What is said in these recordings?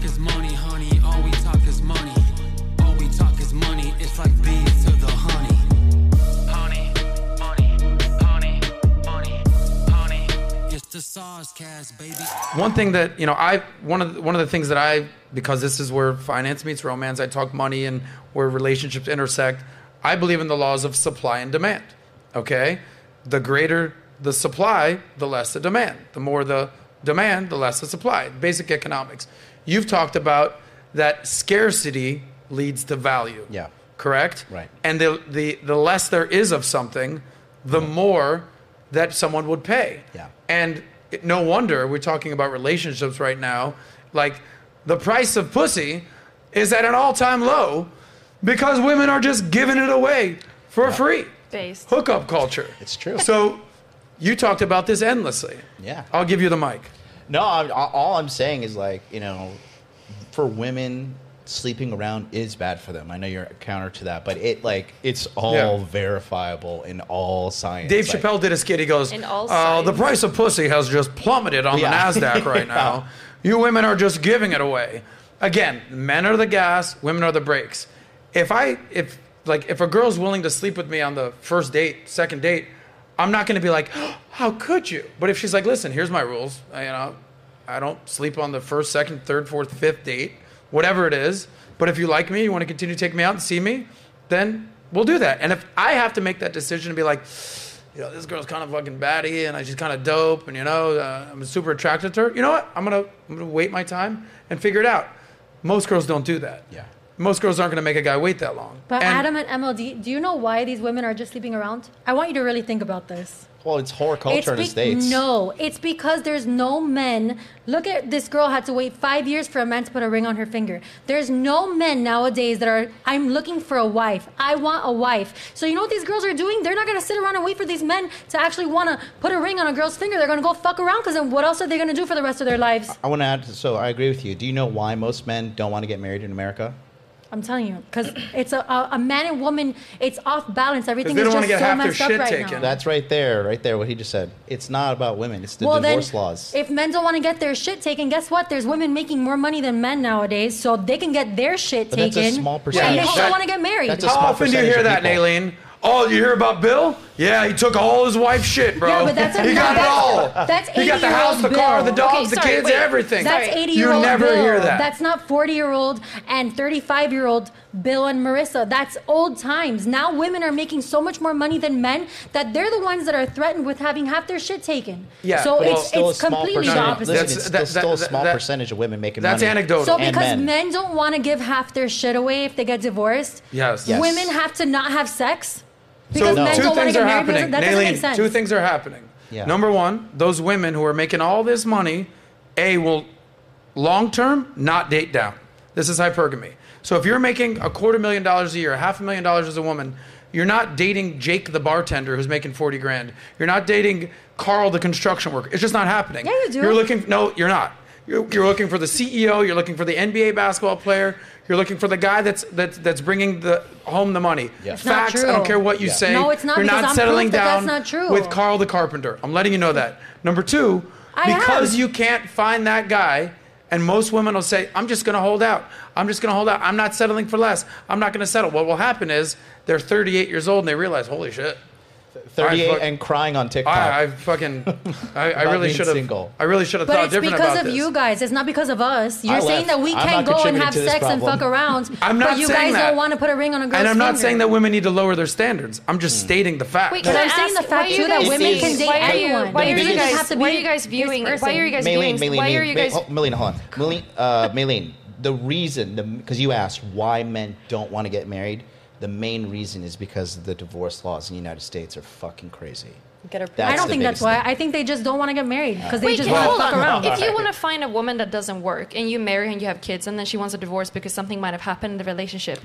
talk is money, honey. All we talk is money. All we talk is money. It's like bees to the honey. Honey, money, honey, money, honey. It's the SOSCAST, baby. One thing that, you know, one of the things that I, because this is where finance meets romance, I talk money and where relationships intersect. I believe in the laws of supply and demand. Okay? The greater the supply, the less the demand. The more the demand, the less the supply. Basic economics. You've talked about that scarcity leads to value. Yeah. Correct? Right. And the less there is of something, the more that someone would pay. Yeah. And no wonder we're talking about relationships right now. Like, the price of pussy is at an all-time low because women are just giving it away for free. Based. Hookup culture. It's true. So you talked about this endlessly. Yeah. I'll give you the mic. No, all I'm saying is, like, you know, for women, sleeping around is bad for them. I know you're counter to that, but it, like, it's all verifiable in all science. Dave Chappelle did a skit. He goes, the price of pussy has just plummeted on the NASDAQ right now. You women are just giving it away. Again, men are the gas, women are the brakes. If a girl's willing to sleep with me on the first date, second date, I'm not going to be like, oh, how could you? But if she's like, listen, here's my rules. I don't sleep on the first, second, third, fourth, fifth date, whatever it is. But if you like me, you want to continue to take me out and see me, then we'll do that. And if I have to make that decision and be like, you know, this girl's kind of fucking baddie and she's kind of dope and, you know, I'm super attracted to her. You know what? I'm going to wait my time and figure it out. Most girls don't do that. Yeah. Most girls aren't going to make a guy wait that long. But Adam and MLD, do you know why these women are just sleeping around? I want you to really think about this. Well, it's whore culture in the States. No, it's because there's no men. Look at this girl had to wait 5 years for a man to put a ring on her finger. There's no men nowadays that are, I'm looking for a wife. I want a wife. So you know what these girls are doing? They're not going to sit around and wait for these men to actually want to put a ring on a girl's finger. They're going to go fuck around, because then what else are they going to do for the rest of their lives? I want to add, so I agree with you. Do you know why most men don't want to get married in America? I'm telling you, because it's a man and woman, it's off balance. Everything is just so messed up right now. That's right there, what he just said. It's not about women. It's the divorce laws. If men don't want to get their shit taken, guess what? There's women making more money than men nowadays, so they can get their shit taken. That's a small percentage. And they don't want to get married. How often do you hear that, Neyleen? Oh, you hear about Bill? Yeah, he took all his wife's shit, bro. Yeah, but he got it all. That's 80-year-old Bill. He got the house, the car, the dogs, the kids, everything. That's 80-year-old Bill. You never hear that. That's not 40-year-old and 35-year-old Bill and Marissa. That's old times. Now women are making so much more money than men that they're the ones that are threatened with having half their shit taken. Yeah, so it's completely the opposite. That's still a small percentage of women making money. That's anecdotal. So because men don't want to give half their shit away if they get divorced, women have to not have sex. Because so two things are happening. That doesn't make sense. Two things are happening. Yeah. Number one, those women who are making all this money, will long-term not date down. This is hypergamy. So if you're making $250,000 a year, $500,000 as a woman, you're not dating Jake the bartender who's making $40,000. You're not dating Carl the construction worker. It's just not happening. Yeah, you do. No, you're not. You're looking for the CEO. You're looking for the NBA basketball player. You're looking for the guy that's bringing home the money. Yeah. Facts. I don't care what you say. No, it's not. You're not settling down. That's not true. With Carl the carpenter. I'm letting you know that. Number two, you can't find that guy, and most women will say, "I'm just going to hold out. I'm just going to hold out. I'm not settling for less. I'm not going to settle." What will happen is they're 38 years old and they realize, "Holy shit." 38 and crying on TikTok. I really should have thought different about this. But it's because of you guys. It's not because of us. You're saying that we can't go and have sex and fuck around. I'm not saying that. But you guys don't want to put a ring on a girl's finger. And I'm not saying that women need to lower their standards. I'm just stating the fact. Wait, I'm saying the fact too that women can date anyone. Why are you guys viewing? Neyleen, hold on. Neyleen, the reason, because you asked why men don't want to get married. The main reason is because the divorce laws in the United States are fucking crazy. I don't think that's why. I think they just don't want to get married because they just want to fuck around. If you want to find a woman that doesn't work and you marry her and you have kids and then she wants a divorce because something might have happened in the relationship,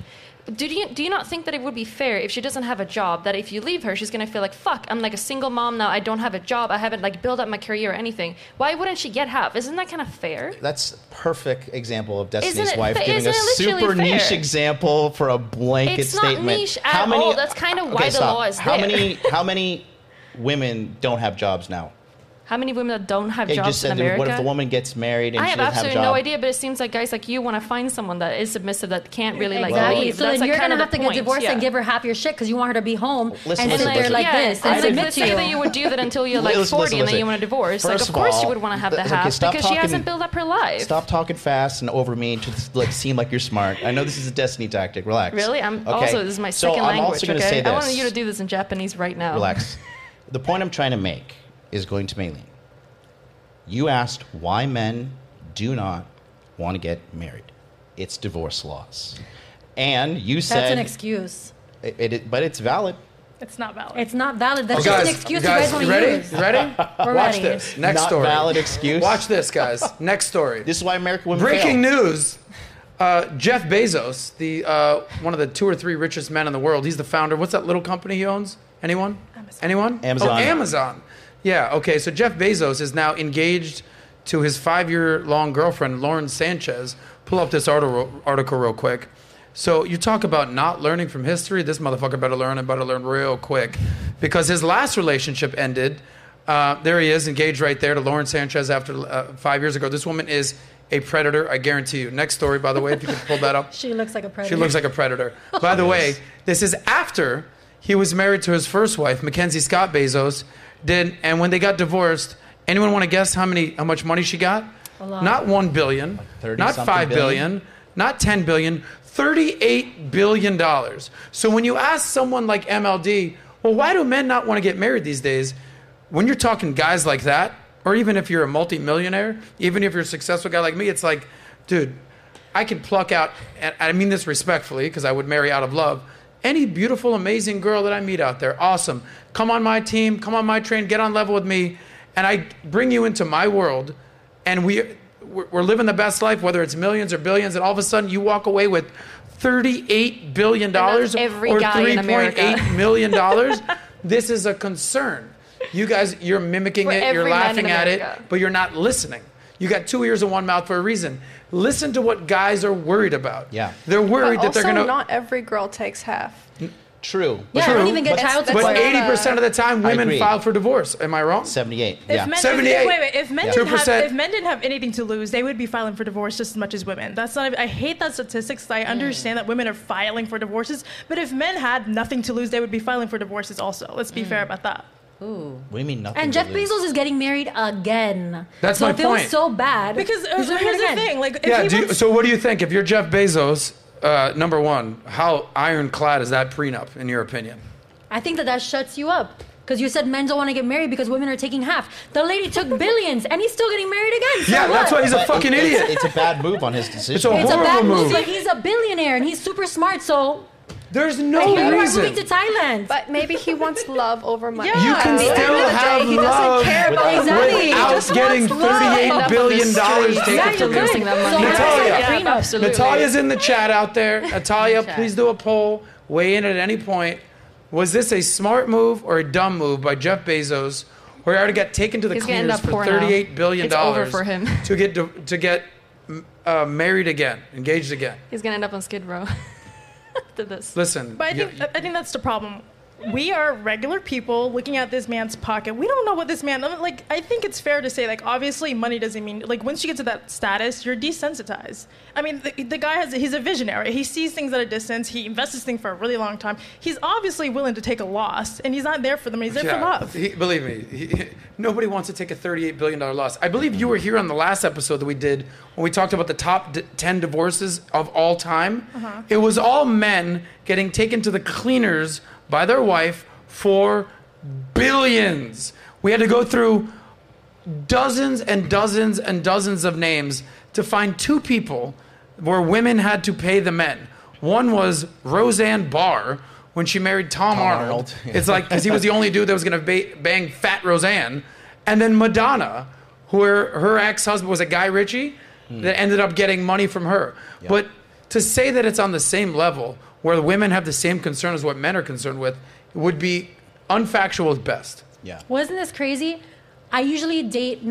do you not think that it would be fair if she doesn't have a job, that if you leave her, she's going to feel like, fuck, I'm like a single mom now. I don't have a job. I haven't like built up my career or anything. Why wouldn't she get half? Isn't that kind of fair? That's a perfect example of Destiny's Wife giving a super niche example for a blanket statement. It's not niche at all. That's kind of why the law is there. How many women don't have jobs now? How many women that don't have jobs in America? What if the woman gets married and she doesn't have a job? I have absolutely no idea, but it seems like guys like you want to find someone that is submissive, that can't really leave. So that's then you're going to have to get divorced and give her half your shit because you want her to be home and sit there like this and submit to you. I say that you would do that until you're like 40 and then you want a divorce. Like, of course you would want to have the half because she hasn't built up her life. Stop talking fast and over me to like seem like you're smart. I know this is a destiny tactic. Relax. Really? Also, this is my second language. I want you to do this in Japanese right now. Relax. The point I'm trying to make is going to Neyleen. You asked why men do not want to get married. It's divorce laws. And you said... That's an excuse. But it's valid. It's not valid. It's not valid. That's just an excuse you guys want to use. You ready? We're ready. Watch this. Next story. Not valid excuse. Watch this, guys. Next story. This is why American women fail. Breaking news. Jeff Bezos, the one of the 2 or 3 richest men in the world. He's the founder. What's that little company he owns? Anyone? Amazon. Anyone? Amazon. Oh, Amazon. Yeah, okay, so Jeff Bezos is now engaged to his 5-year-long girlfriend, Lauren Sanchez. Pull up this article real quick. So you talk about not learning from history. This motherfucker better learn real quick. Because his last relationship ended. There he is, engaged right there to Lauren Sanchez after 5 years ago. This woman is a predator, I guarantee you. Next story, by the way, if you could pull that up. She looks like a predator. She looks like a predator. By the way, this is after he was married to his first wife, Mackenzie Scott Bezos. And when they got divorced, anyone want to guess how much money she got? A lot. Not $1 billion, like not $5 billion, not $10 billion, $38 billion. So when you ask someone like MLD, well, why do men not want to get married these days? When you're talking guys like that, or even if you're a multimillionaire, even if you're a successful guy like me, it's like, dude, I could pluck out, and I mean this respectfully because I would marry out of love, any beautiful, amazing girl that I meet out there, awesome. Come on my team, come on my train, get on level with me, and I bring you into my world, and we're living the best life, whether it's millions or billions, and all of a sudden you walk away with $38 billion or $3.8 million. This is a concern. You guys, you're mimicking it, you're laughing at it, but you're not listening. You got 2 ears and 1 mouth for a reason. Listen to what guys are worried about. Yeah. They're worried that they're going to... also, not every girl takes half. True. Yeah, I don't even get child support. But 80% of the time, women file for divorce. Am I wrong? 78. Yeah. 78. Wait. If men didn't have anything to lose, they would be filing for divorce just as much as women. That's not. I hate that statistics. I understand that women are filing for divorces, but if men had nothing to lose, they would be filing for divorces also. Let's be fair about that. Ooh. What do you mean nothing? And Jeff Bezos is getting married again. That's my point. So it feels so bad. Because here's the thing. Like, so what do you think? If you're Jeff Bezos, number one, how ironclad is that prenup, in your opinion? I think that shuts you up. Because you said men don't want to get married because women are taking half. The lady took billions, and he's still getting married again. So yeah, that's why he's a fucking idiot. It's a bad move on his decision. It's a horrible move. But he's a billionaire, and he's super smart, so... There's no reason. Moving to Thailand. But maybe he wants love over money. Yeah. You can still have love. He doesn't care about money. Without getting $38 billion taken from you. Natalia's in the chat out there. Natalia, please do a poll. Weigh in at any point. Was this a smart move or a dumb move by Jeff Bezos, where he already got taken to the cleaners for $38 billion to get married again, engaged again? He's gonna end up on Skid Row. This. Listen, but I think that's the problem. We are regular people looking at this man's pocket. We don't know what this man like. I think it's fair to say, like, obviously, money doesn't mean like once you get to that status, you're desensitized. I mean, the guy he's a visionary. He sees things at a distance. He invests his thing for a really long time. He's obviously willing to take a loss, and he's not there for the money. He's there for love. Believe me, nobody wants to take a $38 billion loss. I believe you were here on the last episode that we did when we talked about the top 10 divorces of all time. Uh-huh. It was all men getting taken to the cleaners by their wife for billions. We had to go through dozens and dozens and dozens of names to find 2 people where women had to pay the men. One was Roseanne Barr when she married Tom Arnold. It's like, because he was the only dude that was going to bang fat Roseanne. And then Madonna, who her ex-husband was a Guy Ritchie, that ended up getting money from her. Yep. But to say that it's on the same level where the women have the same concern as what men are concerned with would be unfactual at best. Yeah. Wasn't this crazy? I usually date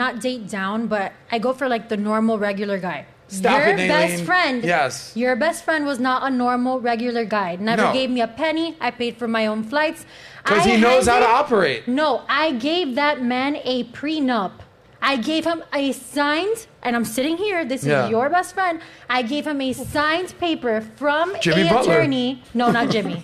down, but I go for like the normal regular guy. Stop your best friend. Yes. Your best friend was not a normal, regular guy. Never gave me a penny. I paid for my own flights. Because he knows how to operate. No, I gave that man a prenup. I gave him a signed, and I'm sitting here. This is your best friend. I gave him a signed paper from an attorney. No, not Jimmy.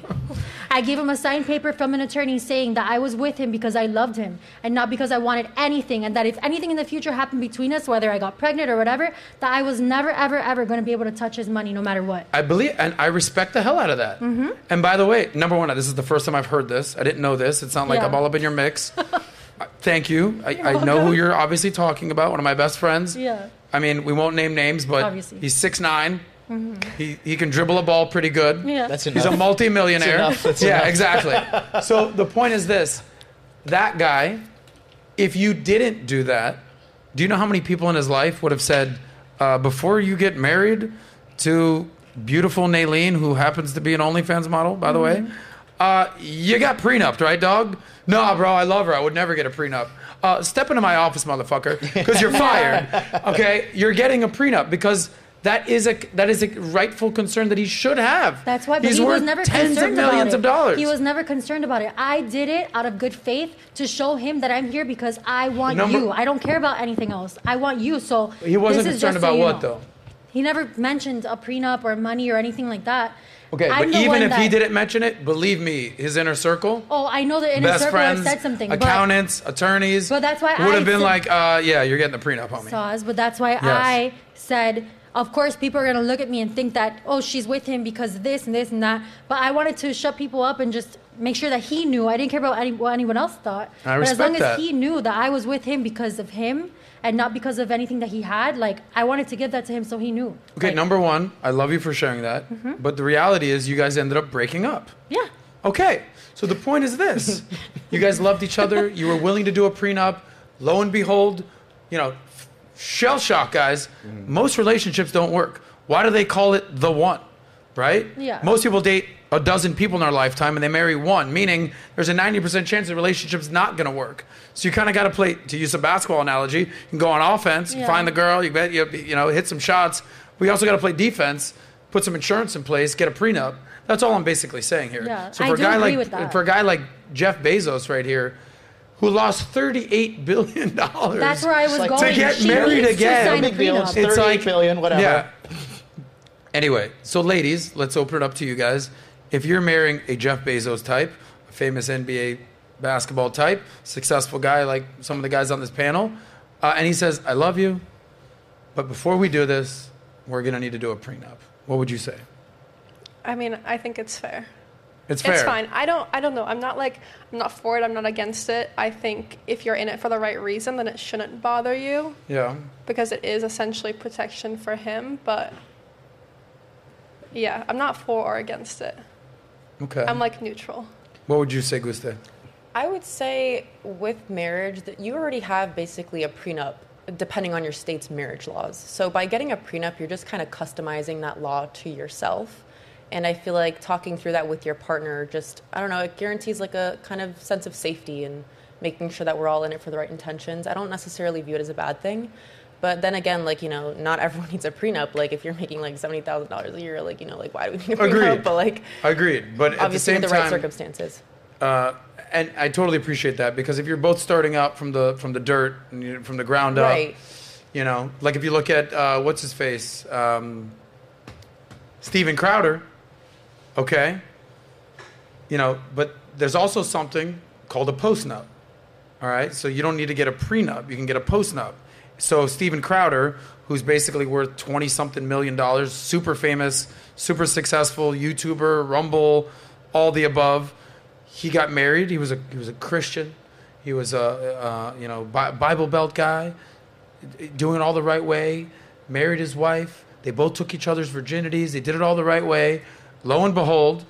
I gave him a signed paper from an attorney saying that I was with him because I loved him and not because I wanted anything, and that if anything in the future happened between us, whether I got pregnant or whatever, that I was never, ever, ever going to be able to touch his money no matter what. I believe, and I respect the hell out of that. Mm-hmm. And by the way, number one, this is the first time I've heard this. I didn't know this. It sounds like I'm all up in your mix. Thank you. I know who you're obviously talking about. One of my best friends. Yeah. I mean, we won't name names, but obviously. He's 6'9". Mm-hmm. He can dribble a ball pretty good. Yeah. That's enough. He's a multimillionaire. That's enough. Exactly. So the point is this. That guy, if you didn't do that, do you know how many people in his life would have said, before you get married to beautiful Neyleen, who happens to be an OnlyFans model, by the way, you got prenup, right, dog? No, bro, I love her. I would never get a prenup. Step into my office, motherfucker, because you're fired. Okay? You're getting a prenup because that is a rightful concern that he should have. That's why, but he was never concerned about it. He's worth tens of millions of dollars. He was never concerned about it. I did it out of good faith to show him that I'm here because I want you. I don't care about anything else. I want you, so he wasn't concerned about what, though? He never mentioned a prenup or money or anything like that. Okay, but even if he didn't mention it, believe me, his inner circle. Oh, I know the inner circle has said something. Accountants, attorneys. But that's why I would have been like, yeah, you're getting the prenup, homie. But that's why I said, of course, people are going to look at me and think that, oh, she's with him because this and this and that. But I wanted to shut people up and just make sure that he knew. I didn't care about what anyone else thought. I respect that. But as long as he knew that I was with him because of him and not because of anything that he had, like, I wanted to give that to him so he knew. Okay, like, number one, I love you for sharing that. Mm-hmm. But the reality is you guys ended up breaking up. Yeah. Okay, so the point is this. You guys loved each other. You were willing to do a prenup. Lo and behold, you know, shell shock, guys. Mm-hmm. Most relationships don't work. Why do they call it the one, right? Yeah. Most people date a dozen people in their lifetime and they marry one, meaning there's a 90% chance the relationship's not going to work. So you kind of got to play, to use a basketball analogy, you can go on offense, find the girl, you hit some shots. We also got to play defense, put some insurance in place, get a prenup. That's all I'm basically saying here. Yeah, so for a guy like Jeff Bezos right here, who lost $38 billion. That's where I was going. To get married again. Big deal. It's $38 billion, whatever. Yeah. Anyway, so ladies, let's open it up to you guys. If you're marrying a Jeff Bezos type, a famous NBA basketball type, successful guy like some of the guys on this panel, and he says, I love you, but before we do this, we're going to need to do a prenup. What would you say? I mean, I think it's fair. It's fair. It's fine. I don't know. I'm not for it. I'm not against it. I think if you're in it for the right reason, then it shouldn't bother you. Yeah. Because it is essentially protection for him. But yeah, I'm not for or against it. Okay. I'm like neutral. What would you say, Guste? I would say with marriage, that you already have basically a prenup, depending on your state's marriage laws. So by getting a prenup, you're just kind of customizing that law to yourself. And I feel like talking through that with your partner just, I don't know, it guarantees like a kind of sense of safety and making sure that we're all in it for the right intentions. I don't necessarily view it as a bad thing. But then again, like, you know, not everyone needs a prenup. Like, if you're making like $70,000 a year, like, you know, like, why do we need a prenup? But like, agreed. But at the same time, obviously, with the right circumstances. And I totally appreciate that, because if you're both starting out from the dirt, and from the ground up, you know, like if you look at, what's his face? Steven Crowder. Okay, you know, but there's also something called a postnup, all right? So you don't need to get a prenup. You can get a postnup. So Steven Crowder, who's basically worth $20-something million, super famous, super successful YouTuber, Rumble, all the above, he got married. He was a Christian. He was a Bible Belt guy, doing it all the right way, married his wife. They both took each other's virginities. They did it all the right way. Lo and behold,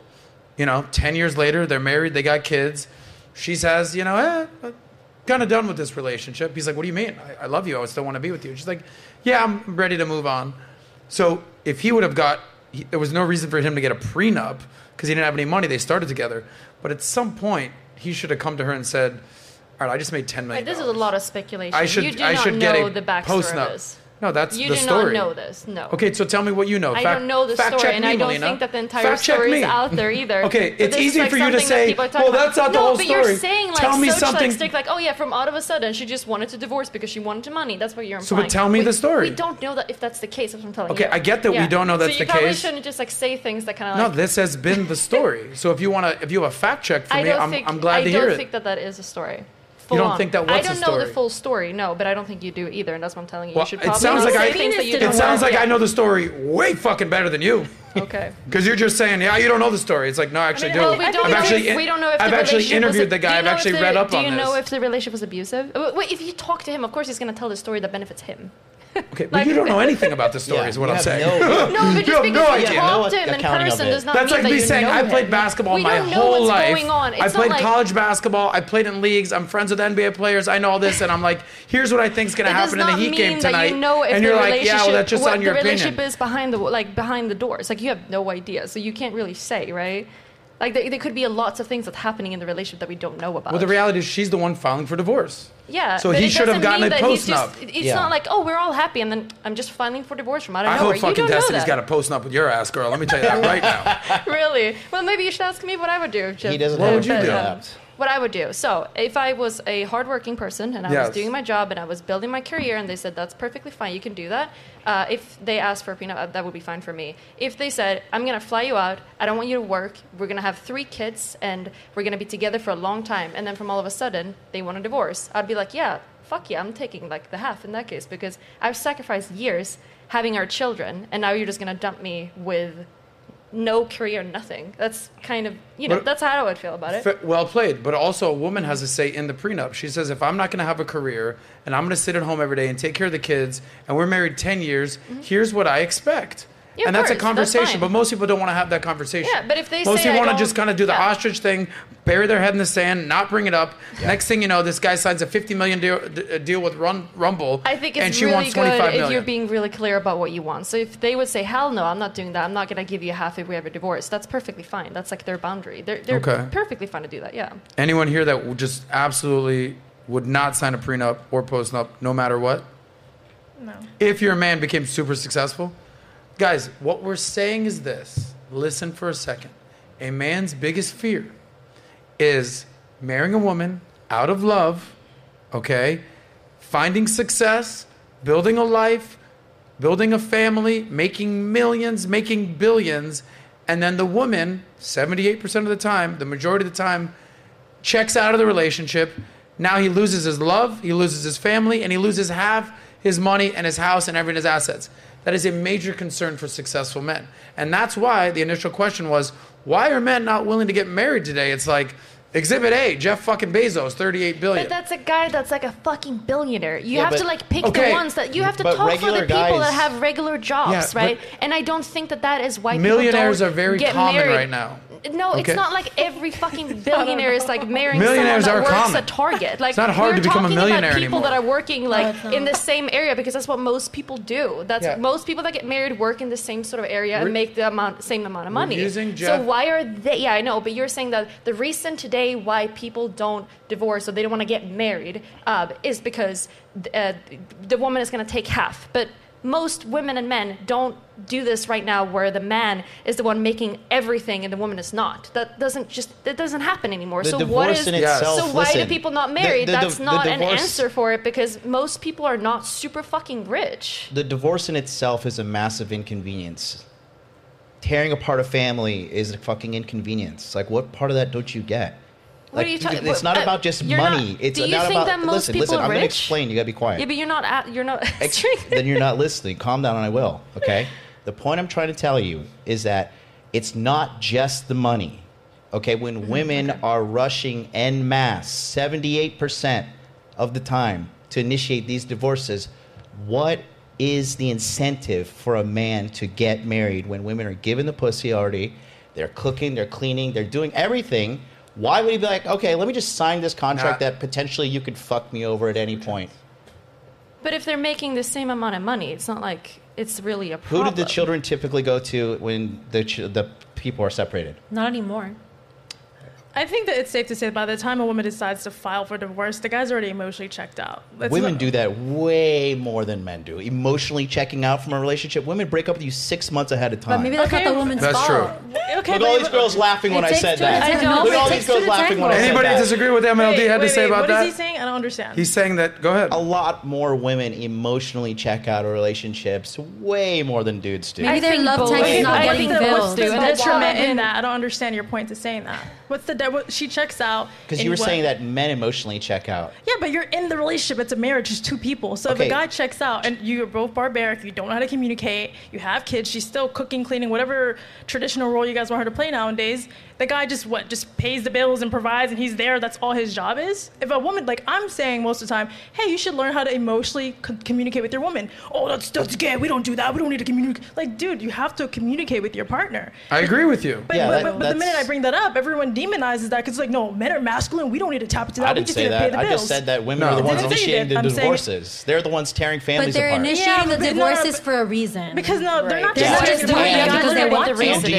you know, 10 years later, they're married, they got kids. She says, you know, I'm kind of done with this relationship. He's like, what do you mean? I love you. I still want to be with you. She's like, yeah, I'm ready to move on. So if he would have there was no reason for him to get a prenup because he didn't have any money. They started together. But at some point, he should have come to her and said, all right, I just made $10 million. This is a lot of speculation. I should get a postnup. No, that's the story. You do not know this, no. Okay, so tell me what you know. I don't know the story, and I don't think that the entire story is out there either. Okay, it's easy for you to say, well, that's not the whole story. No, but you're saying like such like, oh yeah, from all of a sudden she just wanted to divorce because she wanted money. That's what you're implying. So tell me the story. We don't know that if that's the case. That's what I'm telling you. Okay, I get that we don't know that's the case. So you probably shouldn't just like say things that kind of like. No, this has been the story. So if you have a fact check for me, I'm glad to hear it. I don't think that is a story. You don't think that what's a story? I don't know the full story, no, but I don't think you do either, and that's what I'm telling you. Well, you should probably it sounds like I know the story way fucking better than you. Okay. Because you're just saying, yeah, you don't know the story. It's like, no, I actually do. I've actually interviewed the guy. I've actually read up on this. Do you know if the relationship was abusive? Wait, if you talk to him, of course he's going to tell the story that benefits him. Okay, but you don't know anything about the story is what I'm saying. No, but just because you talked to him in person does not mean that you know him. That's like me saying I played basketball my whole life. I played college basketball. I played in leagues. I'm friends with NBA players. I know all this, and I'm like, here's what I think's going to happen in the Heat game tonight. And you're like, yeah, well, that's just on your opinion. The relationship is behind the doors. Like you have no idea, so you can't really say, right? Like there could be lots of things that's happening in the relationship that we don't know about. Well, the reality is she's the one filing for divorce. Yeah. So he should have gotten a post nup. It's not like, oh, we're all happy, and then I'm just filing for divorce from out of nowhere. I hope fucking Destiny's got a post nup with your ass, girl. Let me tell you that right now. Really? Well, maybe you should ask me what I would do. If Jeff, what would you do? What I would do. So if I was a hardworking person and I was doing my job and I was building my career, and they said that's perfectly fine, you can do that. If they asked for a prenup, that would be fine for me. If they said I'm gonna fly you out, I don't want you to work, we're gonna have 3 kids, and we're gonna be together for a long time, and then from all of a sudden they want a divorce, I'd be like, yeah, fuck yeah, I'm taking like the half in that case, because I've sacrificed years having our children, and now you're just gonna dump me with no career, nothing. That's kind of, that's how I would feel about it. Well played. But also a woman has a say in the prenup. She says, if I'm not going to have a career and I'm going to sit at home every day and take care of the kids, and we're married 10 years, here's what I expect. Yeah, and that's a conversation. But most people don't want to have that conversation. Yeah, but if they most people want to just kind of do the ostrich thing, bury their head in the sand, not bring it up. Yeah. Next thing you know, this guy signs a $50 million deal with Rumble. I think it's and she really wants $25 million. If you're being really clear about what you want. So if they would say, hell no, I'm not doing that, I'm not going to give you half if we have a divorce, that's perfectly fine. That's like their boundary. They're perfectly fine to do that, yeah. Anyone here that just absolutely would not sign a prenup or postnup no matter what? No. If your man became super successful? Guys, what we're saying is this. Listen for a second. A man's biggest fear is marrying a woman out of love, okay? Finding success, building a life, building a family, making millions, making billions, and then the woman, 78% of the time, the majority of the time, checks out of the relationship. Now he loses his love, he loses his family, and he loses half his money and his house and everything, his assets. That is a major concern for successful men. And that's why the initial question was, why are men not willing to get married today? It's like, Exhibit A, Jeff fucking Bezos, $38 billion. But that's a guy that's like a fucking billionaire. You have to talk for the people that have regular jobs, right? And I don't think that is why millionaires people don't are very get common married. Right now. No, it's not like every fucking billionaire is like marrying millionaires someone that works at Target. Like, it's not hard to become a millionaire anymore. People that are working like in the same area, because that's what most people do. That's most people that get married work in the same sort of area and make the same amount of money. So why are they? Yeah, I know, but you're saying that the reason today why people don't divorce or they don't want to get married is because the woman is going to take half, but. Most women and men don't do this right now, where the man is the one making everything and the woman is not. That doesn't happen anymore. So why do people not marry? That's not an answer for it, because most people are not super fucking rich. The divorce in itself is a massive inconvenience. Tearing apart a family is a fucking inconvenience. Like, what part of that don't you get? Like, what are you talking about? It's not about just money. Do you think that most people are rich? I'm going to explain. You got to be quiet. Yeah, but you're not. Then you're not listening. Calm down, and I will. Okay. The point I'm trying to tell you is that it's not just the money. Okay. When women are rushing en masse, 78% of the time, to initiate these divorces, what is the incentive for a man to get married when women are given the pussy already? They're cooking, they're cleaning, they're doing everything. Why would he be like, okay, let me just sign this contract that potentially you could fuck me over at any point? But if they're making the same amount of money, it's not like it's really a problem. Who do the children typically go to when the people are separated? Not anymore. I think that it's safe to say that by the time a woman decides to file for divorce, the guy's already emotionally checked out. Women do that way more than men do. Emotionally checking out from a relationship. Women break up with you 6 months ahead of time. But maybe that's not the woman's fault. That's true. Okay, look at all these girls laughing when I said that. Look at all these girls laughing when I said that. Anybody disagree with what MLD had to say about that? What is he saying? I don't understand. He's saying that, go ahead. A lot more women emotionally check out of relationships way more than dudes do. Maybe their love tank is not getting filled. What's the detriment in that? I don't understand your point to saying that. What's the she checks out. Because you were saying that men emotionally check out. Yeah, but you're in the relationship. It's a marriage. It's two people. So if a guy checks out and you're both barbaric, you don't know how to communicate, you have kids, she's still cooking, cleaning, whatever traditional role you guys want her to play nowadays, the guy just pays the bills and provides and he's there. That's all his job is. If a woman, like I'm saying most of the time, hey, you should learn how to emotionally communicate with your woman. Oh, that's gay. We don't do that. We don't need to communicate. Like, dude, you have to communicate with your partner. I agree with you. But the minute I bring that up, everyone demonizes that because it's like, no, men are masculine. We don't need to tap into that. We just need to pay the bills. I just said that women are the ones initiating the divorces. They're the ones tearing families apart. But they're initiating the divorces for a reason. Because no, they're not just doing it because they want the reason. Do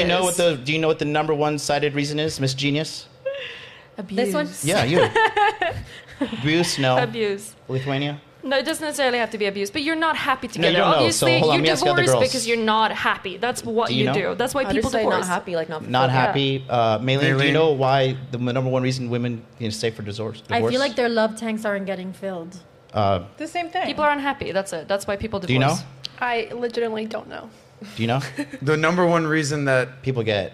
you know what the number one cited reason is, Miss Genius? Abuse. This one? Yeah, you. Abuse? No. Abuse. Lithuania? No, it doesn't necessarily have to be abuse, but you're not happy together. No, obviously, so, you divorce because you're not happy. That's what you do. That's why people divorce. Not happy, like not happy. Yeah. Maylene, do you know why the number one reason women stay for divorce? I feel like their love tanks aren't getting filled. The same thing. People are unhappy. That's it. That's why people divorce. Do you know? I legitimately don't know. Do you know? The number one reason that people get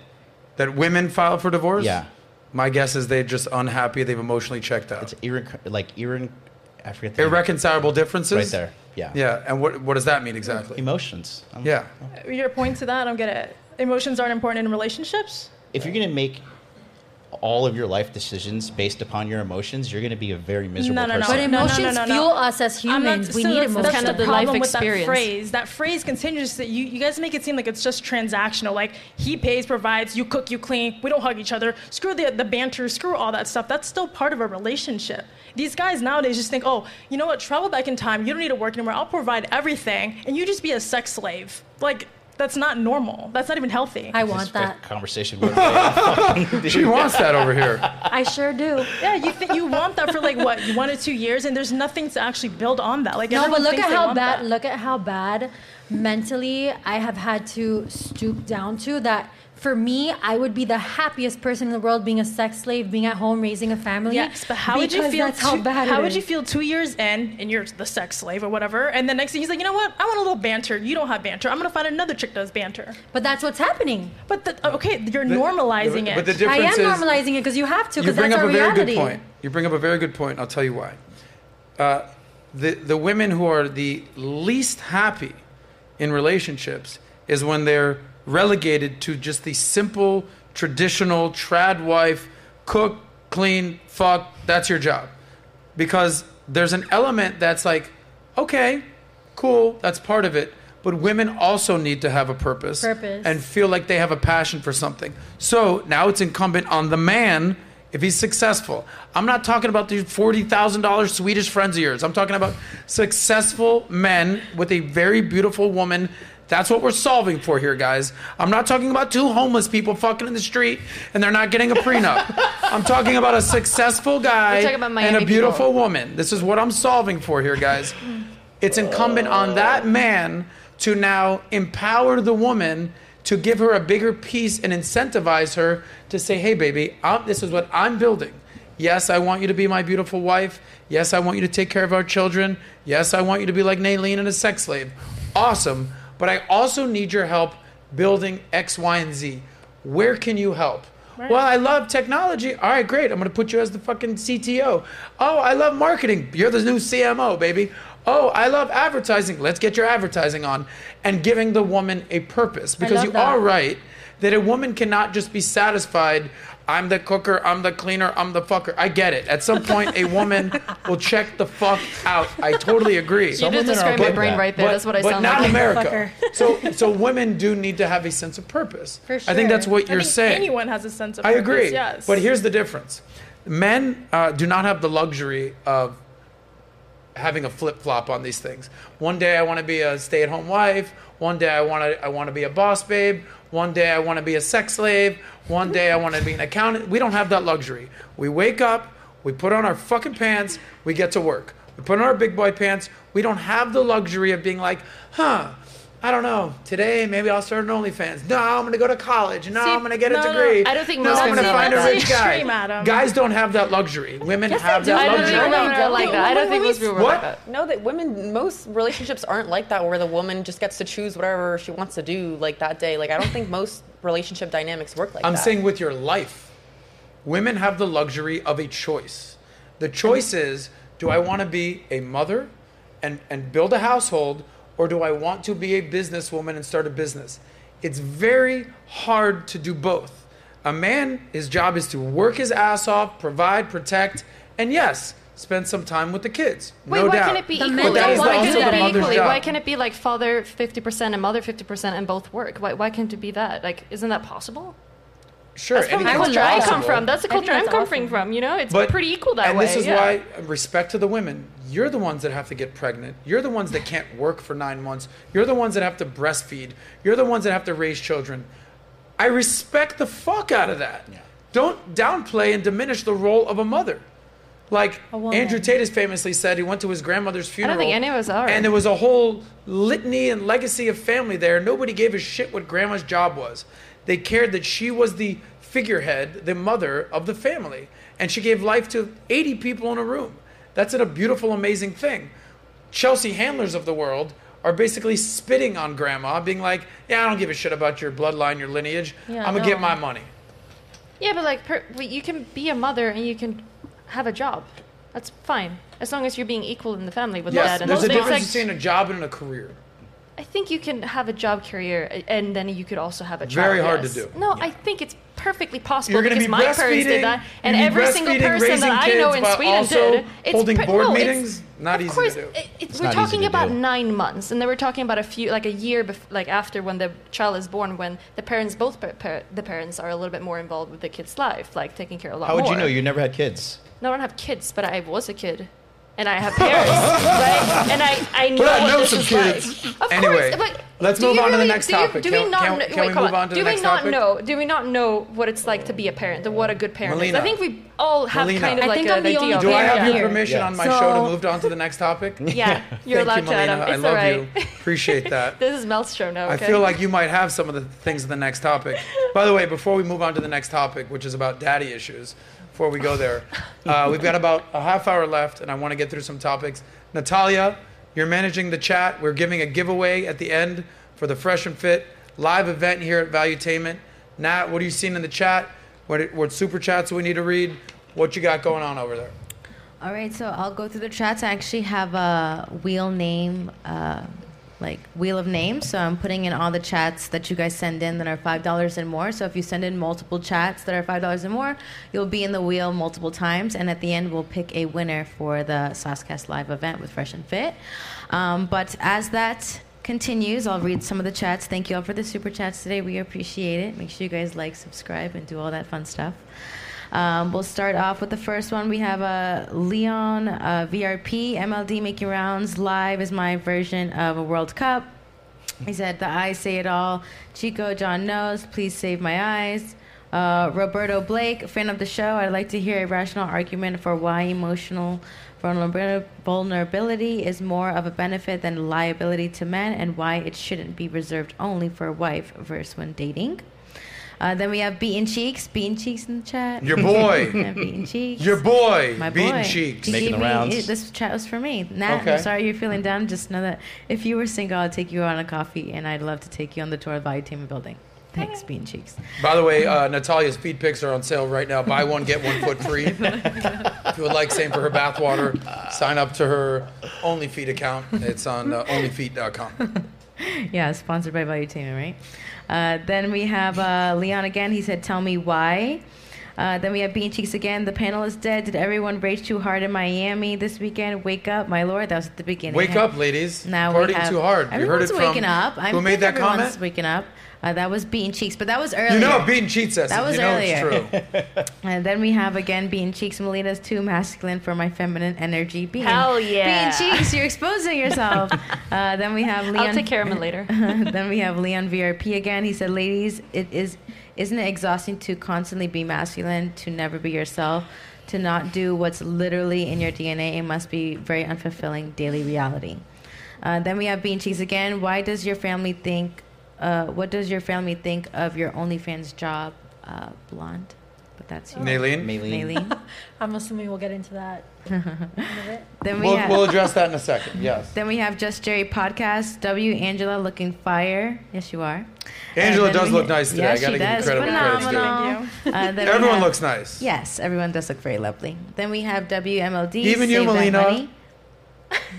that women file for divorce? Yeah. My guess is they're just unhappy. They've emotionally checked out. It's irreconcilable differences? Right there, yeah. Yeah, and what does that mean exactly? Emotions. Your point to that, I don't get it. Emotions aren't important in relationships? If you're going to make all of your life decisions based upon your emotions, you're going to be a very miserable person. But emotions fuel us as humans. We need emotions. That's kind of the life experience. That phrase continues that you guys make it seem like it's just transactional. Like, he pays, provides, you cook, you clean, we don't hug each other, screw the banter, screw all that stuff. That's still part of a relationship. These guys nowadays just think, oh, you know what, travel back in time, you don't need to work anymore, I'll provide everything, and you just be a sex slave. Like, that's not normal. That's not even healthy. I want that conversation. She wants that over here. I sure do. Yeah, you want that for like what 1 or 2 years, and there's nothing to actually build on that. Like no, but look at how bad mentally I have had to stoop down to that. For me, I would be the happiest person in the world being a sex slave, being at home, raising a family. Yes, but how would you feel? How would you feel 2 years in, and you're the sex slave or whatever, and the next thing he's like, you know what? I want a little banter. You don't have banter. I'm gonna find another chick that does banter. But that's what's happening. But you're normalizing it. But the difference is, I am normalizing it because you have to. Because that's our reality. You bring up a very good point. I'll tell you why. The women who are the least happy in relationships is when they're relegated to just the simple, traditional trad wife, cook, clean, fuck, that's your job. Because there's an element that's like, okay, cool, that's part of it. But women also need to have a purpose and feel like they have a passion for something. So now it's incumbent on the man, if he's successful. I'm not talking about the $40,000 Swedish friends of yours. I'm talking about successful men with a very beautiful woman. That's what we're solving for here, guys. I'm not talking about two homeless people fucking in the street and they're not getting a prenup. I'm talking about a successful guy and a beautiful woman. This is what I'm solving for here, guys. It's incumbent on that man to now empower the woman to give her a bigger piece and incentivize her to say, hey, baby, this is what I'm building. Yes, I want you to be my beautiful wife. Yes, I want you to take care of our children. Yes, I want you to be like Neyleen and a sex slave. Awesome. But I also need your help building X, Y, and Z. Where can you help? Right. Well, I love technology. All right, great. I'm going to put you as the fucking CTO. Oh, I love marketing. You're the new CMO, baby. Oh, I love advertising. Let's get your advertising on. And giving the woman a purpose. Because you are right that a woman cannot just be satisfied. I'm the cooker. I'm the cleaner. I'm the fucker. I get it. At some point, a woman will check the fuck out. I totally agree. You just described my brain right there. That's what I sound like. But not America. So women do need to have a sense of purpose. For sure. I think that's what you're saying. Anyone has a sense of purpose. I agree. Yes. But here's the difference. Men do not have the luxury of having a flip-flop on these things. One day I want to be a stay-at-home wife. One day I want to be a boss babe. One day I want to be a sex slave. One day I want to be an accountant. We don't have that luxury. We wake up, we put on our fucking pants, we get to work. We put on our big boy pants. We don't have the luxury of being like, huh, I don't know. Today, maybe I'll start an OnlyFans. No, I'm going to go to college. No, I'm going to get a degree. No, I don't think most I'm going to find a rich guy. Guys don't have that luxury. Women have that luxury. I don't think most people are like that. No, that women, most relationships aren't like that, where the woman just gets to choose whatever she wants to do like that day. Like, I don't think most relationship dynamics work like that. I'm saying with your life, women have the luxury of a choice. The choice is, do I want to be a mother and build a household, or do I want to be a businesswoman and start a business? It's very hard to do both. A man, his job is to work his ass off, provide, protect, and yes, spend some time with the kids. Wait, no doubt. Why can't it be equally? Why can't it be like father 50% and mother 50% and both work? Why can't it be that? Like, isn't that possible? Sure. That's the culture I come from. That's the culture I'm coming from, you know? It's pretty equal that way. And this is why, respect to the women, you're the ones that have to get pregnant. You're the ones that can't work for 9 months. You're the ones that have to breastfeed. You're the ones that have to raise children. I respect the fuck out of that. Yeah. Don't downplay and diminish the role of a mother. Like Andrew Tate has famously said, he went to his grandmother's funeral. I don't think any of us are. And there was a whole litany and legacy of family there. Nobody gave a shit what grandma's job was. They cared that she was the figurehead, the mother of the family. And she gave life to 80 people in a room. That's a beautiful, amazing thing. Chelsea Handlers of the world are basically spitting on grandma, being like, yeah, I don't give a shit about your bloodline, your lineage. Yeah, I'm going to get my money. Yeah, but like, you can be a mother and you can have a job. That's fine. As long as you're being equal in the family with dad. And there's a difference between a job and a career. I think you can have a job career, and then you could also have a child. Very hard to do. No, yeah. I think it's perfectly possible because my parents did that, and every single person that I know in Sweden did. It's holding board meetings, not easy to do. We're talking about 9 months, and then we're talking about a year after when the child is born, when the parents, the parents are a little bit more involved with the kid's life, like taking care of a lot more. How would you know? You never had kids. No, I don't have kids, but I was a kid. And I have parents, right? And I know what this is kids. Like. Of anyway, course, but let's move on to the next topic. Do we not know what it's like to be a parent and what a good parent is? I think we all have kind of an ideal. Do I have your permission on my show to move on to the next topic? Yeah, you're allowed to, Adam. I love you. Appreciate that. This is Mel's show now. Okay? I feel like you might have some of the things in the next topic. By the way, before we move on to the next topic, which is about daddy issues, before we go there, we've got about a half hour left, and I want to get through some topics. Natalya, you're managing the chat. We're giving a giveaway at the end for the Fresh and Fit live event here at Valuetainment. Nat, what are you seeing in the chat? What super chats we need to read? What you got going on over there? All right, so I'll go through the chats. I actually have a wheel of names, so I'm putting in all the chats that you guys send in that are $5 and more. So if you send in multiple chats that are $5 and more, you'll be in the wheel multiple times, and at the end we'll pick a winner for the SOSCAST live event with Fresh and Fit. But as that continues, I'll read some of the chats. Thank you all for the super chats today. We appreciate it. Make sure you guys like, subscribe, and do all that fun stuff. We'll start off with the first one. We have Leon, VRP, MLD making rounds. Live is my version of a World Cup. He said, the eyes say it all. Chico, John knows. Please save my eyes. Roberto Blake, fan of the show. I'd like to hear a rational argument for why emotional vulnerability is more of a benefit than liability to men, and why it shouldn't be reserved only for a wife versus when dating. Then we have Beaten Cheeks. Beaten Cheeks in the chat. Your boy. Beaten Cheeks. Your boy. My boy. Beaten Cheeks. Making the rounds. This chat was for me. Nat, okay. I'm sorry you're feeling down. Just know that if you were single, I'll take you on a coffee, and I'd love to take you on the tour of Valuetainment building. Thanks, Beaten Cheeks. By the way, Natalya's feed pics are on sale right now. Buy one, get 1 foot free. If you would like, same for her bathwater. Sign up to her OnlyFeet account. It's on onlyfeet.com. Yeah, sponsored by Valuetainment, right? Then we have Leon again. He said, tell me why. Then we have Bean Cheeks again. The panel is dead. Did everyone rage too hard in Miami this weekend? Wake up, my lord. That was at the beginning. Wake up, ladies. Now partying too hard. You heard it from waking up. Who made that comment? Everyone's waking up. That was Beaten Cheeks, but that was earlier. You know what Beaten Cheeks is. That was earlier. It's true. And then we have, again, Beaten Cheeks. Melina's too masculine for my feminine energy. Hell yeah. Beaten Cheeks, you're exposing yourself. Then we have Leon. I'll take care of him later. Then we have Leon VRP again. He said, ladies, isn't it exhausting to constantly be masculine, to never be yourself, to not do what's literally in your DNA? It must be very unfulfilling daily reality. Then we have Bean Cheeks again. What does your family think of your OnlyFans job, blonde? But that's you. Neyleen. I'm assuming we'll get into that in a bit. We'll address that in a second, yes. Then we have Just Jerry Podcast. Angela looking fire. Yes, you are. Angela does look nice today. Yes, I got to give you credit for that. Everyone looks nice. Yes, everyone does look very lovely. Then we have WMLD. Even you, Melina.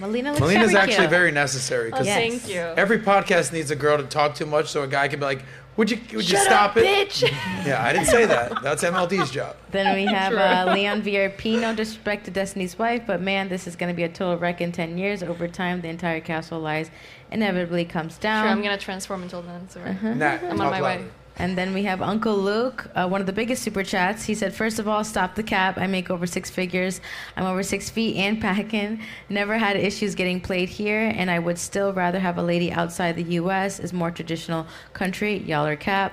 Melina's actually very necessary. Oh, thank you. Every podcast needs a girl to talk too much so a guy can be like, would you stop it? Bitch. Yeah, I didn't say that. That's MLD's job. Then we have Leon VRP. No disrespect to Destiny's Wife, but man, this is going to be a total wreck in 10 years. Over time, the entire castle lies inevitably comes down. Sure, I'm going to transform until then. So I'm on my way. And then we have Uncle Luke, one of the biggest super chats. He said, first of all, stop the cap. I make over 6 figures. I'm over 6 feet and packing. Never had issues getting played here, and I would still rather have a lady outside the U.S. is more traditional country. Y'all are cap.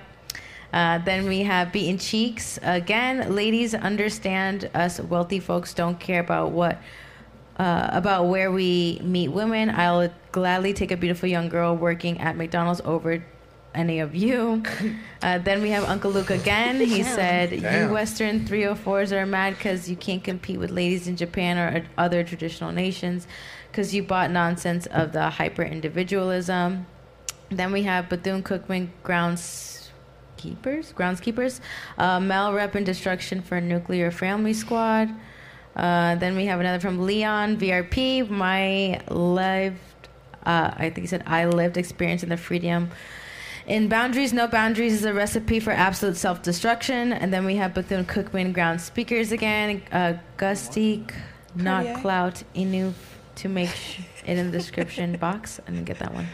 Then we have Beaten Cheeks. Again, ladies, understand us wealthy folks don't care about what about where we meet women. I'll gladly take a beautiful young girl working at McDonald's over any of you. Then we have Uncle Luke again. He said, you Western 304s are mad because you can't compete with ladies in Japan or other traditional nations because you bought nonsense of the hyper-individualism. Then we have Bethune-Cookman groundskeepers. Mel rep and destruction for nuclear family squad. Then we have another from Leon VRP. I lived experience in the freedom in boundaries, no boundaries is a recipe for absolute self-destruction. And then we have Bethune-Cookman ground speakers again. Gustik, not clout, Inu, to make it in the description box. I didn't get that one.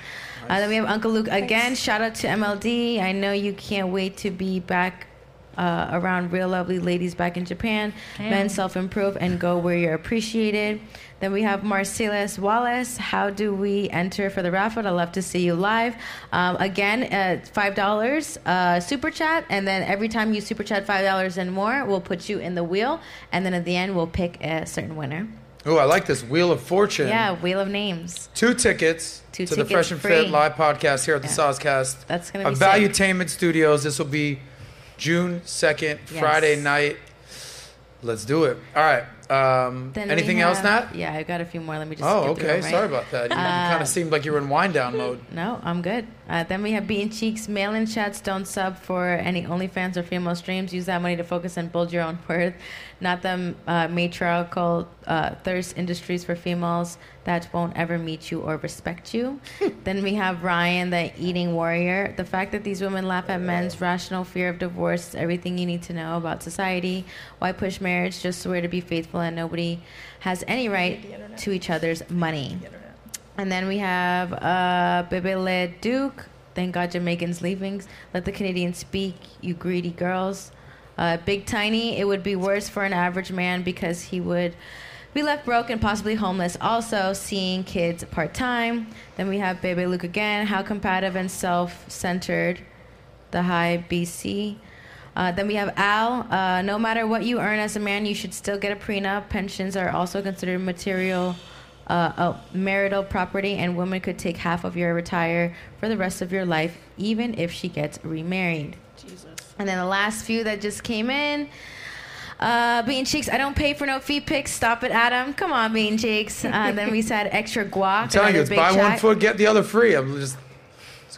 Then we have Uncle Luke again. Thanks. Shout out to MLD. I know you can't wait to be back around real lovely ladies back in Japan. Damn. Men self-improve and go where you're appreciated. Then we have Marcellus Wallace. How do we enter for the raffle? I'd love to see you live. Again, $5 super chat. And then every time you super chat $5 and more, we'll put you in the wheel. And then at the end, we'll pick a certain winner. Oh, I like this Wheel of Fortune. Yeah, Wheel of Names. 2 tickets to the Fresh and Fit live podcast here at the SOSCAST. That's going to be sick. Valuetainment Studios. This will be June 2nd, Friday night. Let's do it. All right. Anything else, Nat? Yeah, I've got a few more. Let me just skip through them, right? Sorry about that. You kind of seemed like you were in wind down mode. No, I'm good. Then we have Beaten Cheeks. Mail-in chats, don't sub for any OnlyFans or female streams. Use that money to focus and build your own worth, not the matriarchal thirst industries for females that won't ever meet you or respect you. Then we have Ryan, the eating warrior. The fact that these women laugh at men's rational fear of divorce is everything you need to know about society. Why push marriage? Just swear to be faithful and nobody has any right to each other's money. And then we have Bebele Duke. Thank God Jamaicans leavings. Let the Canadians speak, you greedy girls. Big Tiny, it would be worse for an average man because he would be left broke and possibly homeless, also seeing kids part-time. Then we have Bebe Luke again. How combative and self-centered, the high BC. Then we have Al. No matter what you earn as a man, you should still get a prenup. Pensions are also considered material marital property, and women could take half of your retire for the rest of your life, even if she gets remarried. Jesus. And then the last few that just came in. Bean Cheeks, I don't pay for no fee pics. Stop it, Adam. Come on, Bean Cheeks. Then we said extra guac. I'm telling you, it's buy one foot, get the other free. It's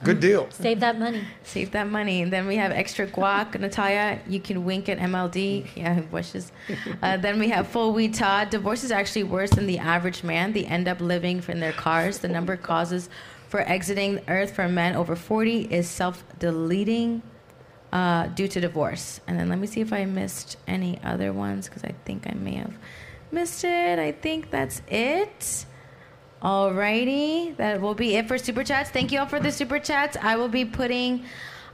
a good deal. Save that money. Save that money. And then we have extra guac. Natalya, you can wink at MLD. Yeah, wishes. Then we have Full Weed Todd. Divorce is actually worse than the average man. They end up living in their cars. The number causes for exiting the earth for men over 40 is self-deleting. Due to divorce. And then let me see if I missed any other ones because I think I may have missed it. I think that's it. Alrighty. That will be it for Super Chats. Thank you all for the Super Chats. I will be putting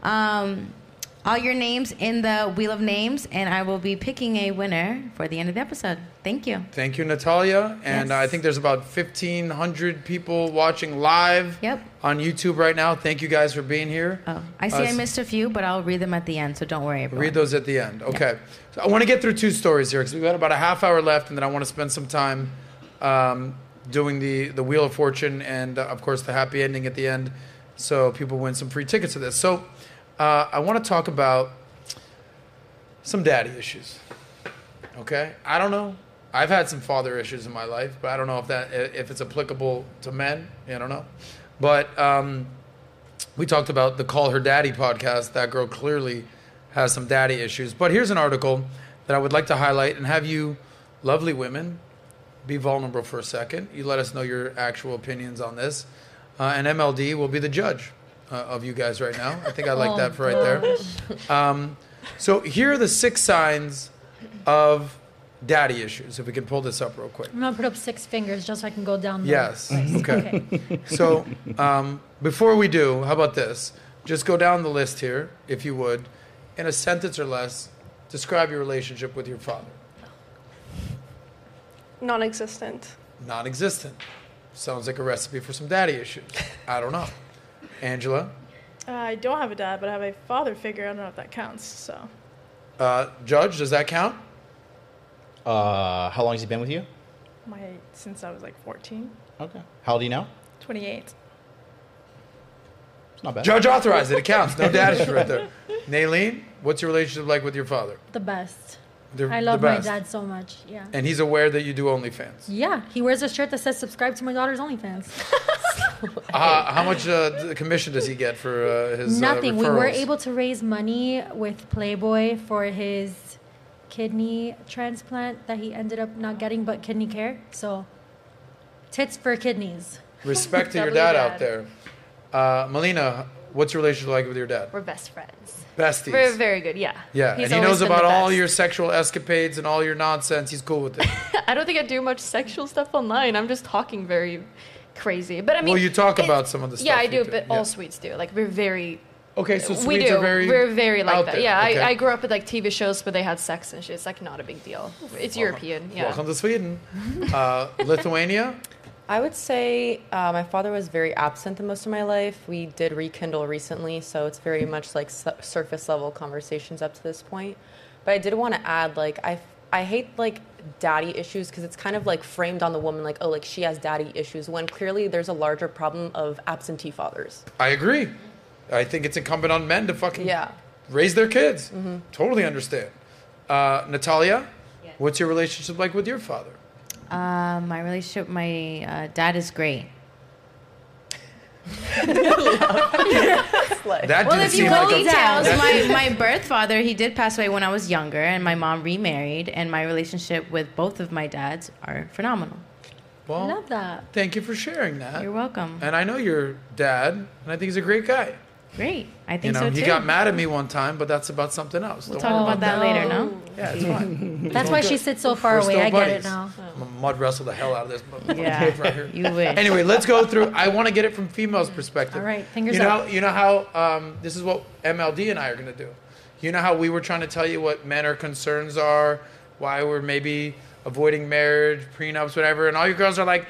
all your names in the Wheel of Names, and I will be picking a winner for the end of the episode. Thank you. Thank you, Natalya. And yes. I think there's about 1,500 people watching live on YouTube right now. Thank you guys for being here. Oh, I see I missed a few, but I'll read them at the end, so don't worry about it. Read those at the end. Okay. Yep. So I want to get through two stories here because we've got about a half hour left, and then I want to spend some time doing the Wheel of Fortune and, of course, the happy ending at the end so people win some free tickets to this. So... I want to talk about some daddy issues, okay? I don't know. I've had some father issues in my life, but I don't know if it's applicable to men. I don't know. But we talked about the Call Her Daddy podcast. That girl clearly has some daddy issues. But here's an article that I would like to highlight and have you lovely women be vulnerable for a second. You let us know your actual opinions on this. And MLD will be the judge. Of you guys right now. I think I like that for right there. So here are the 6 signs of daddy issues. If we can pull this up real quick. I'm going to put up 6 fingers just so I can go down. Yes. Okay. So before we do, how about this? Just go down the list here, if you would. In a sentence or less, describe your relationship with your father. Non-existent. Non-existent. Sounds like a recipe for some daddy issues. I don't know. Angela? I don't have a dad, but I have a father figure. I don't know if that counts, so. Judge, does that count? How long has he been with you? Since I was like 14. Okay. How old are you now? 28. It's not bad. Judge authorized it. It counts. No dad issue right there. Neyleen, what's your relationship like with your father? The best. I love my dad so much, yeah. And he's aware that you do OnlyFans? Yeah. He wears a shirt that says, subscribe to my daughter's OnlyFans. How much commission does he get for his referrals? Nothing. We were able to raise money with Playboy for his kidney transplant that he ended up not getting, but kidney care. So, tits for kidneys. Respect to your dad out there. Melina, what's your relationship like with your dad? We're best friends. Besties. We're very good, yeah. Yeah, and he knows about all your sexual escapades and all your nonsense. He's cool with it. I don't think I do much sexual stuff online. I'm just talking very crazy. But I mean... Well, you talk about some of the stuff. Yeah, I do, but all Swedes do. Like, we're very... Okay, so Swedes are very... We're very like that. Yeah, okay. I grew up with, like, TV shows where they had sex and shit. It's, like, not a big deal. It's European, yeah. Welcome to Sweden. Lithuania? I would say my father was very absent the most of my life. We did rekindle recently, so it's very much like surface-level conversations up to this point. But I did want to add, like, I hate, like, daddy issues because it's kind of, like, framed on the woman, like, oh, like, she has daddy issues, when clearly there's a larger problem of absentee fathers. I agree. I think it's incumbent on men to fucking raise their kids. Mm-hmm. Totally understand. Natalya, what's your relationship like with your father? My relationship with my dad is great. That well, if you go like details, my birth father, he did pass away when I was younger, and my mom remarried, and my relationship with both of my dads are phenomenal. Well, I love that. Thank you for sharing that. You're welcome. And I know your dad, and I think he's a great guy. Great. I think so, too. He got mad at me one time, but that's about something else. We'll talk about that later, no? Yeah, it's fine. That's why she sits so far away. I get it now. I'm going to mud wrestle the hell out of this. Yeah, you wish. Anyway, let's go through. I want to get it from females' perspective. All right, fingers up. You know how this is what MLD and I are going to do. You know how we were trying to tell you what men or concerns are, why we're maybe avoiding marriage, prenups, whatever, and all your girls are like,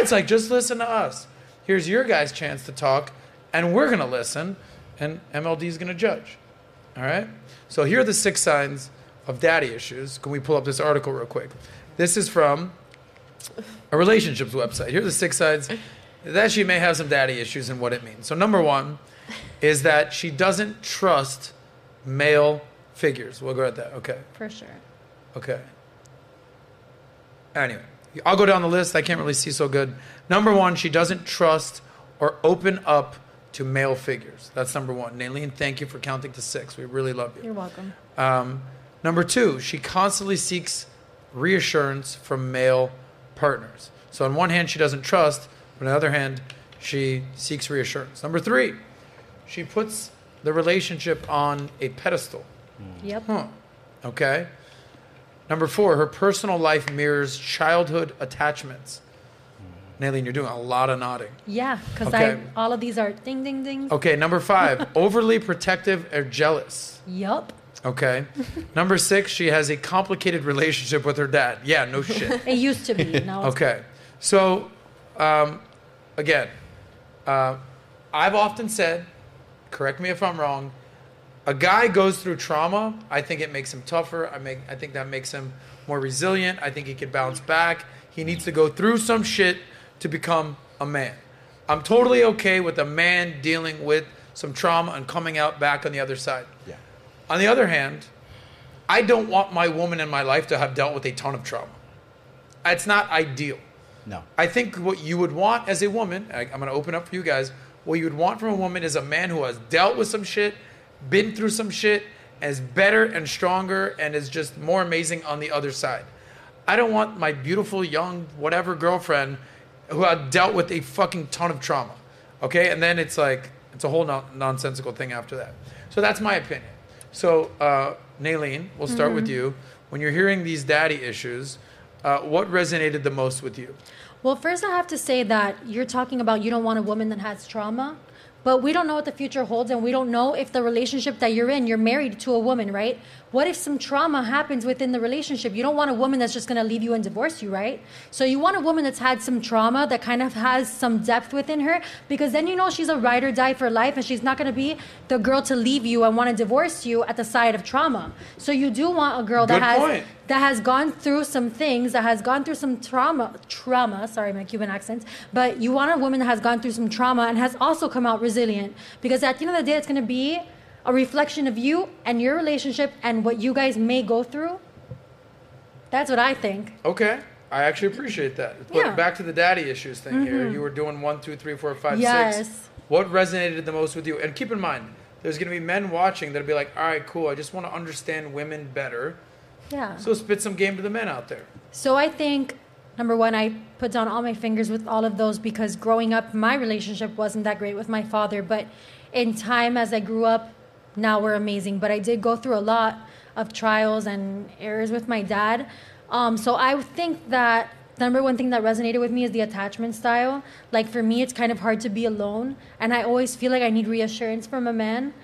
it's like, just listen to us. Here's your guys' chance to talk. And we're going to listen, and MLD is going to judge. All right? So here are the 6 signs of daddy issues. Can we pull up this article real quick? This is from a relationships website. Here are the 6 signs that she may have some daddy issues and what it means. So number 1 is that she doesn't trust male figures. We'll go at that. Okay. For sure. Okay. Anyway, I'll go down the list. I can't really see so good. Number 1, she doesn't trust or open up to male figures. That's number 1. Neyleen, thank you for counting to 6. We really love you. You're welcome. Number 2, she constantly seeks reassurance from male partners. So on one hand, she doesn't trust, but on the other hand, she seeks reassurance. Number 3, she puts the relationship on a pedestal. Yep. Huh. Okay. Number 4, her personal life mirrors childhood attachments. Neyleen, you're doing a lot of nodding. Yeah, because all of these are ding, ding, ding. Okay, number 5, overly protective or jealous. Yup. Okay. Number 6, she has a complicated relationship with her dad. Yeah, no shit. It used to be. Now okay. So, again, I've often said, correct me if I'm wrong, a guy goes through trauma. I think it makes him tougher. I think that makes him more resilient. I think he can bounce back. He needs to go through some shit to become a man. I'm totally okay with a man dealing with some trauma and coming out back on the other side. Yeah. On the other hand, I don't want my woman in my life to have dealt with a ton of trauma. It's not ideal. No. I think what you would want as a woman, I'm going to open up for you guys, what you would want from a woman is a man who has dealt with some shit, been through some shit, is better and stronger, and is just more amazing on the other side. I don't want my beautiful, young, whatever girlfriend who had dealt with a fucking ton of trauma. Okay? And then it's like, it's a whole nonsensical thing after that. So that's my opinion. So, Neyleen, we'll start with you. When you're hearing these daddy issues, what resonated the most with you? Well, first I have to say that you're talking about you don't want a woman that has trauma. But we don't know what the future holds, and we don't know if the relationship that you're in, you're married to a woman, right? What if some trauma happens within the relationship? You don't want a woman that's just going to leave you and divorce you, right? So you want a woman that's had some trauma, that kind of has some depth within her, because then you know she's a ride or die for life, and she's not going to be the girl to leave you and want to divorce you at the side of trauma. So you do want a girl that has gone through some things, that has gone through some trauma, sorry, my Cuban accent, but you want a woman that has gone through some trauma and has also come out resilient, because at the end of the day, it's going to be a reflection of you and your relationship and what you guys may go through. That's what I think. Okay. I actually appreciate that. But back to the daddy issues thing here. You were doing 1, 2, 3, 4, 5, 6. What resonated the most with you? And keep in mind, there's going to be men watching that'll be like, all right, cool. I just want to understand women better. Yeah. So spit some game to the men out there. So I think, number 1, I put down all my fingers with all of those because growing up, my relationship wasn't that great with my father. But in time, as I grew up, now we're amazing. But I did go through a lot of trials and errors with my dad. So I think that the number 1 thing that resonated with me is the attachment style. Like for me, it's kind of hard to be alone. And I always feel like I need reassurance from a man,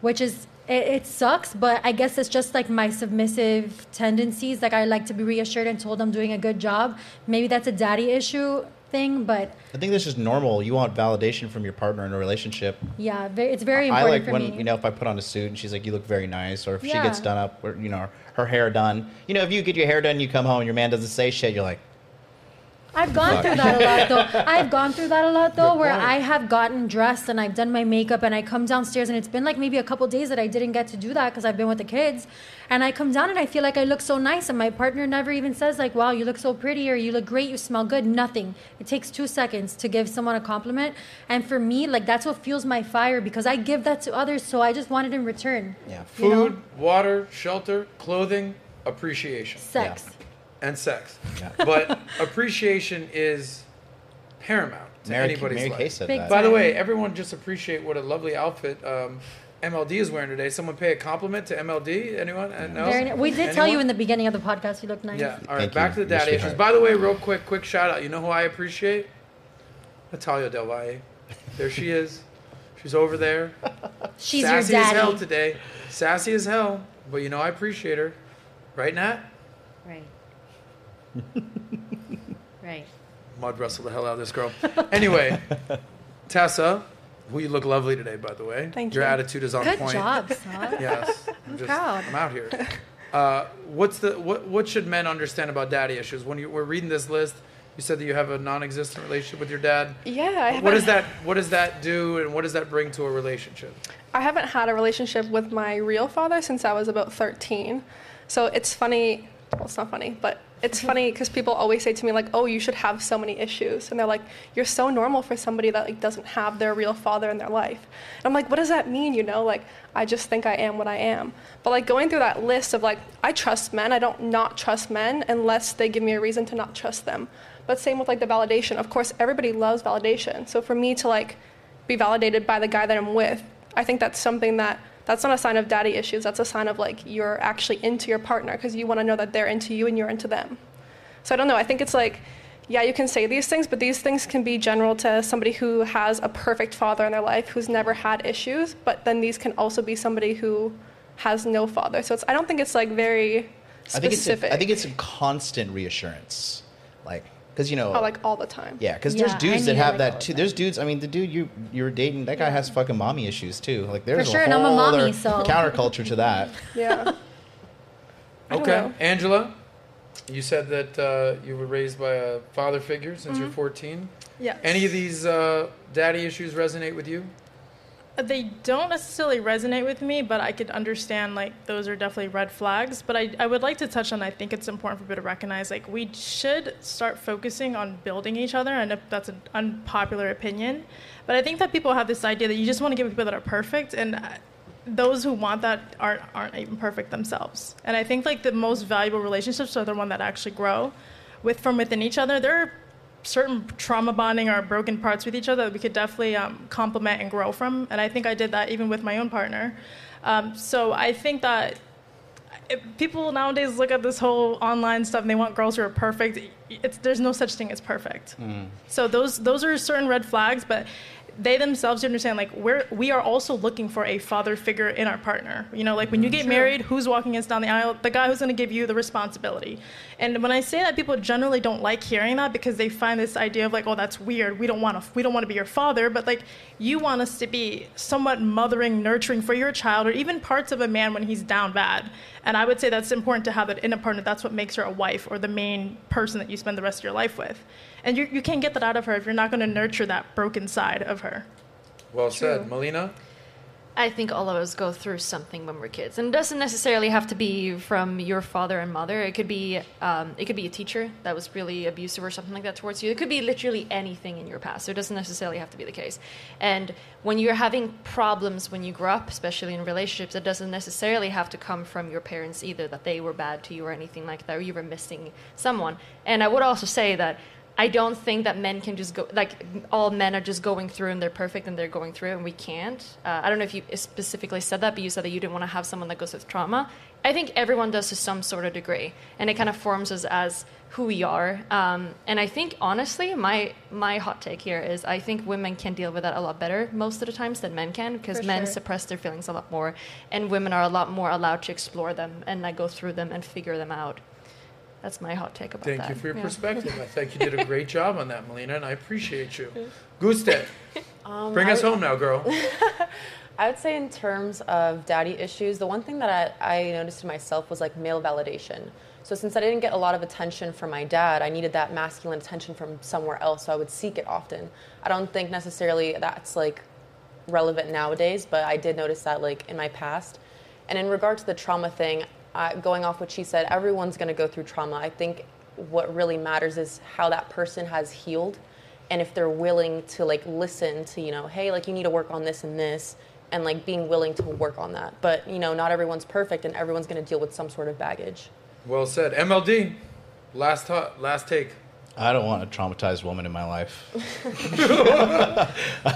which is... It sucks, but I guess it's just like my submissive tendencies. Like I like to be reassured and told I'm doing a good job. Maybe that's a daddy issue thing, but... I think this is normal. You want validation from your partner in a relationship. Yeah, it's very important for me. I like when, if I put on a suit and she's like, you look very nice, or if she gets done up, or, her hair done. If you get your hair done, you come home and your man doesn't say shit, you're like... I've gone through that a lot, though. Where I have gotten dressed and I've done my makeup and I come downstairs and it's been like maybe a couple days that I didn't get to do that because I've been with the kids. And I come down and I feel like I look so nice and my partner never even says like, wow, you look so pretty or you look great, you smell good, nothing. It takes 2 seconds to give someone a compliment. And for me, like that's what fuels my fire because I give that to others, so I just want it in return. Yeah. Food, water, shelter, clothing, appreciation. Sex. Yeah. And sex. Yeah. But appreciation is paramount to anybody's life. By the way, everyone just appreciate what a lovely outfit MLD is wearing today. Someone pay a compliment to MLD? Anyone? Yeah. We did tell you in the beginning of the podcast you look nice. Yeah. All right, back to the daddy issues. By the way, real quick shout out. You know who I appreciate? Natalya Del Valle. There she is. She's over there. She's sassy your daddy. As hell today. Sassy as hell. But I appreciate her. Right, Nat? Right. Right. Mud wrestled the hell out of this girl. Anyway, Tessa, you look lovely today, by the way. Thank you. Your attitude is on point. Good job, son. Yes. I'm proud. I'm out here. What should men understand about daddy issues? When you were reading this list, you said that you have a non-existent relationship with your dad. Yeah. What does that do and what does that bring to a relationship? I haven't had a relationship with my real father since I was about 13. So it's funny. Well, it's not funny, but it's funny because people always say to me, like, oh, you should have so many issues. And they're like, you're so normal for somebody that like doesn't have their real father in their life. And I'm like, what does that mean? Like, I just think I am what I am. But like going through that list of like, I trust men. I don't not trust men unless they give me a reason to not trust them. But same with like the validation. Of course, everybody loves validation. So for me to like be validated by the guy that I'm with, I think that's something that's not a sign of daddy issues. That's a sign of like you're actually into your partner because you want to know that they're into you and you're into them. So I don't know. I think it's like yeah, you can say these things, but these things can be general to somebody who has a perfect father in their life, who's never had issues, but then these can also be somebody who has no father. So it's, I don't think it's like very specific. I think it's a constant reassurance. Like, because, you know. Oh, like all the time. Yeah, because there's dudes that have that too. There's dudes, I mean, the dude you're dating, that guy has fucking mommy issues too. Like, there's a whole other counterculture to that. Yeah. Okay, Angela. You said that you were raised by a father figure since you're 14. Yeah. Any of these daddy issues resonate with you? They don't necessarily resonate with me, but I could understand, like, those are definitely red flags. But I would like to touch on, I think it's important for people to recognize, like, we should start focusing on building each other. And if that's an unpopular opinion. But I think that people have this idea that you just want to get with people that are perfect. And those who want that aren't even perfect themselves. And I think, like, the most valuable relationships are the ones that actually grow from within each other. There are certain trauma bonding or broken parts with each other that we could definitely complement and grow from. And I think I did that even with my own partner. So I think that people nowadays look at this whole online stuff and they want girls who are perfect. There's no such thing as perfect. Mm. So those are certain red flags, but they themselves understand, like, we are also looking for a father figure in our partner. You know, like, when you get married, who's walking us down the aisle? The guy who's going to give you the responsibility. And when I say that, people generally don't like hearing that because they find this idea of, like, oh, that's weird. We don't want to be your father. But, like, you want us to be somewhat mothering, nurturing for your child, or even parts of a man when he's down bad. And I would say that's important to have that in a partner. That's what makes her a wife or the main person that you spend the rest of your life with. And you can't get that out of her if you're not going to nurture that broken side of her. Well said. Melina? I think all of us go through something when we're kids. And it doesn't necessarily have to be from your father and mother. It could be a teacher that was really abusive or something like that towards you. It could be literally anything in your past. So it doesn't necessarily have to be the case. And when you're having problems when you grow up, especially in relationships, it doesn't necessarily have to come from your parents either, that they were bad to you or anything like that, or you were missing someone. And I would also say that I don't think that men can just go, like, all men are just going through and they're perfect and they're going through and we can't. I don't know if you specifically said that, but you said that you didn't want to have someone that goes with trauma. I think everyone does to some sort of degree, and it kind of forms us as who we are. And I think, honestly, my hot take here is I think women can deal with that a lot better most of the times than men can, because men suppress their feelings a lot more, and women are a lot more allowed to explore them and, like, go through them and figure them out. That's my hot take about that. Thank you for your perspective. I think you did a great job on that, Melina, and I appreciate you. Guste, bring us home now, girl. I would say in terms of daddy issues, the one thing that I noticed in myself was, like, male validation. So since I didn't get a lot of attention from my dad, I needed that masculine attention from somewhere else, so I would seek it often. I don't think necessarily that's, like, relevant nowadays, but I did notice that, like, in my past. And in regard to the trauma thing, going off what she said, everyone's going to go through trauma. I think what really matters is how that person has healed, and if they're willing to, like, listen to, you know, hey, like, you need to work on this and this, and, like, being willing to work on that. But, you know, not everyone's perfect, and everyone's going to deal with some sort of baggage. Well said. MLD, last take. I don't want a traumatized woman in my life. I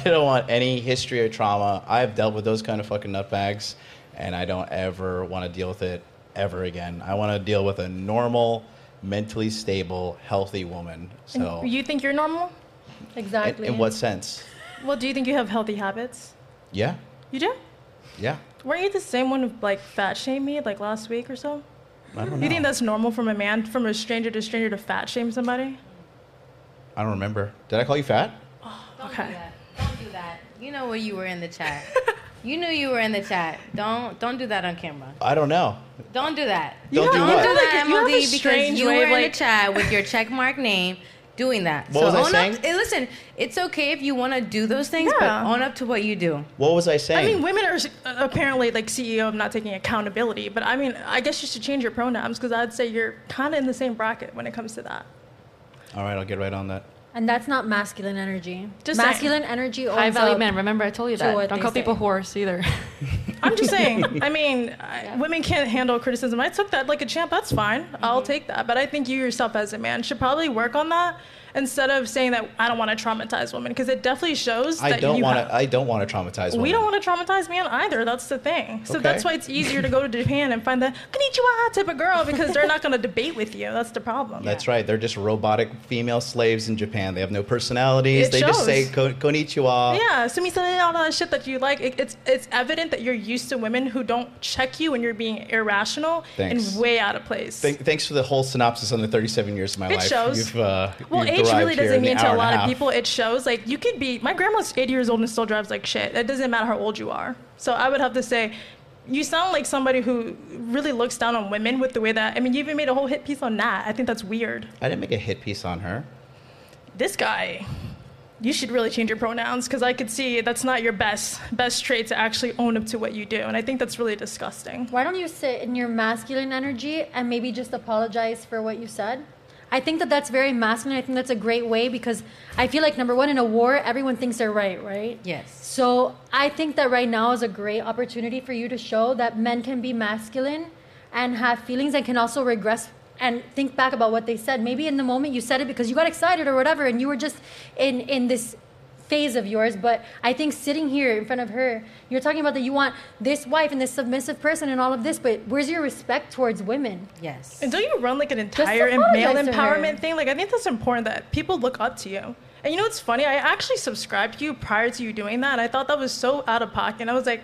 don't want any history of trauma. I've dealt with those kind of fucking nutbags, and I don't ever want to deal with it ever again. I want to deal with a normal, mentally stable, healthy woman. So, you think you're normal? Exactly. In what sense? Well, do you think you have healthy habits? Yeah. You do? Yeah. Weren't you the same one who, like, fat shamed me, like, last week or so? I don't know. You think that's normal from a man, from a stranger to stranger, to fat shame somebody? I don't remember. Did I call you fat? Oh, okay. Don't do that. You know where you were in the chat. You knew you were in the chat. Don't do that on camera. I don't know. Don't do that. Don't do that, MLD, because you were in the chat with your checkmark name doing that. What was I saying? Listen, it's okay if you want to do those things, but own up to what you do. What was I saying? I mean, women are apparently, like, CEO of not taking accountability, but I mean, I guess you should change your pronouns, because I'd say you're kind of in the same bracket when it comes to that. All right, I'll get right on that. And that's not masculine energy. Just masculine energy. High value men. Remember, I told you that. Don't call people whores either. I'm just saying. I mean, women can't handle criticism. I took that like a champ. That's fine. Mm-hmm. I'll take that. But I think you yourself as a man should probably work on that instead of saying that I don't want to traumatize women, because it definitely shows that you have. I don't want to traumatize women. We don't want to traumatize men either. That's the thing. So that's why it's easier to go to Japan and find that konnichiwa type of girl, because they're not going to debate with you. That's the problem. That's right. They're just robotic female slaves in Japan. They have no personalities. It shows. Just say konnichiwa. Yeah, sumisane, all that shit that you like. It's evident that you're used to women who don't check you when you're being irrational and way out of place. Thanks for the whole synopsis on the 37 years of my life. It shows. Well, age really doesn't mean to a lot of people. It shows, like, you could be, my grandma's 80 years old and still drives like shit. It doesn't matter how old you are. So I would have to say, you sound like somebody who really looks down on women with the way that, I mean, you even made a whole hit piece on that. I think that's weird. I didn't make a hit piece on her. This guy, you should really change your pronouns, because I could see that's not your best trait to actually own up to what you do. And I think that's really disgusting. Why don't you sit in your masculine energy and maybe just apologize for what you said? I think that that's very masculine. I think that's a great way, because I feel like, number one, in a war, everyone thinks they're right, right? Yes. So I think that right now is a great opportunity for you to show that men can be masculine and have feelings and can also regress and think back about what they said. Maybe in the moment you said it because you got excited or whatever, and you were just in this phase of yours. But I think sitting here in front of her, you're talking about that you want this wife and this submissive person and all of this, but where's your respect towards women? Yes. And don't you run like an entire male empowerment thing? Like, I think that's important that people look up to you. And you know what's funny? I actually subscribed to you prior to you doing that. I thought that was so out of pocket. I was like,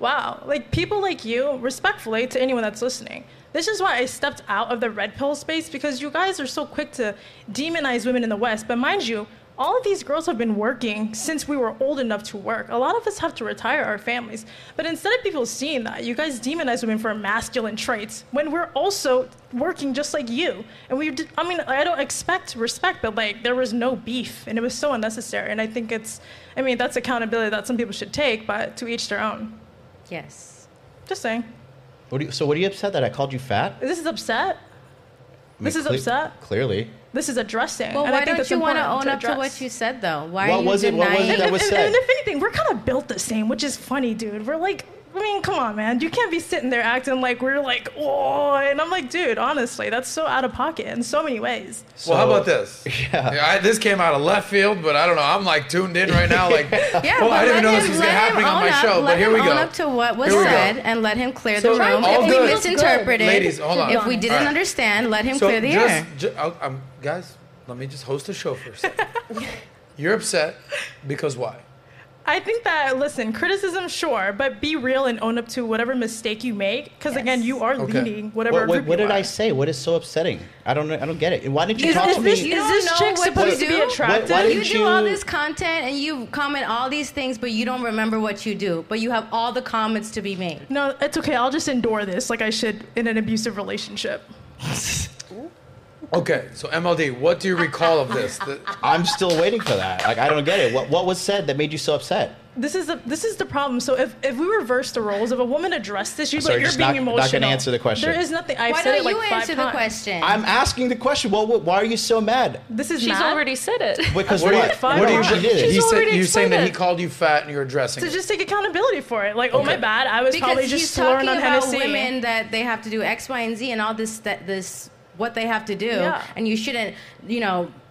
wow, like people like you, respectfully to anyone that's listening. This is why I stepped out of the red pill space, because you guys are so quick to demonize women in the West. But mind you, all of these girls have been working since we were old enough to work. A lot of us have to retire our families. But instead of people seeing that, you guys demonize women for masculine traits when we're also working just like you. And we did, I mean, I don't expect respect, but like there was no beef and it was so unnecessary. And I think it's, I mean, that's accountability that some people should take, but to each their own. Yes. Just saying. So what are you upset that I called you fat? This is upset. I mean, this is upset. Clearly. This is addressing. Well, and why don't you want to own up to what you said, though? Why are you denying? What was it that was said? And if anything, we're kind of built the same, which is funny, dude. We're like, I mean, come on, man. You can't be sitting there acting like we're like, oh, and I'm like, dude, honestly, that's so out of pocket in so many ways. So, well, how about this? Yeah. This came out of left field, but I don't know. I'm like tuned in right now. Like, yeah, well, I didn't even know this was happening on my show, but here we go. Let him own up to what was said and let him clear the room. If we misinterpreted, ladies, hold on. If we didn't understand, let him clear the air. Guys, let me just host a show for a second. You're upset because why? I think that, listen, criticism, sure, but be real and own up to whatever mistake you make. Because, again, you are leading whatever group What did I say? What is so upsetting? I don't get it. Why didn't you talk to me? Is this chick supposed to be attractive? You do all this content and you comment all these things, but you don't remember what you do. But you have all the comments to be made. No, it's okay. I'll just endure this like I should in an abusive relationship. Okay, so MLD, what do you recall of this? I'm still waiting for that. Like, I don't get it. What was said that made you so upset? This is the problem. So if we reverse the roles, if a woman addressed this, you're being emotional. I'm not going to answer the question. There is nothing. I've said it like 5 times. Why don't you answer the question? I'm asking the question. Well, why are you so mad? She's already said it. Because what did she do? You're saying that he called you fat and you're addressing it. So just take accountability for it. Like, oh, my bad. I was probably just slurring on Hennessy. Because he's talking about women that they have to do X, Y, and Z and all this what they have to do, and you shouldn't,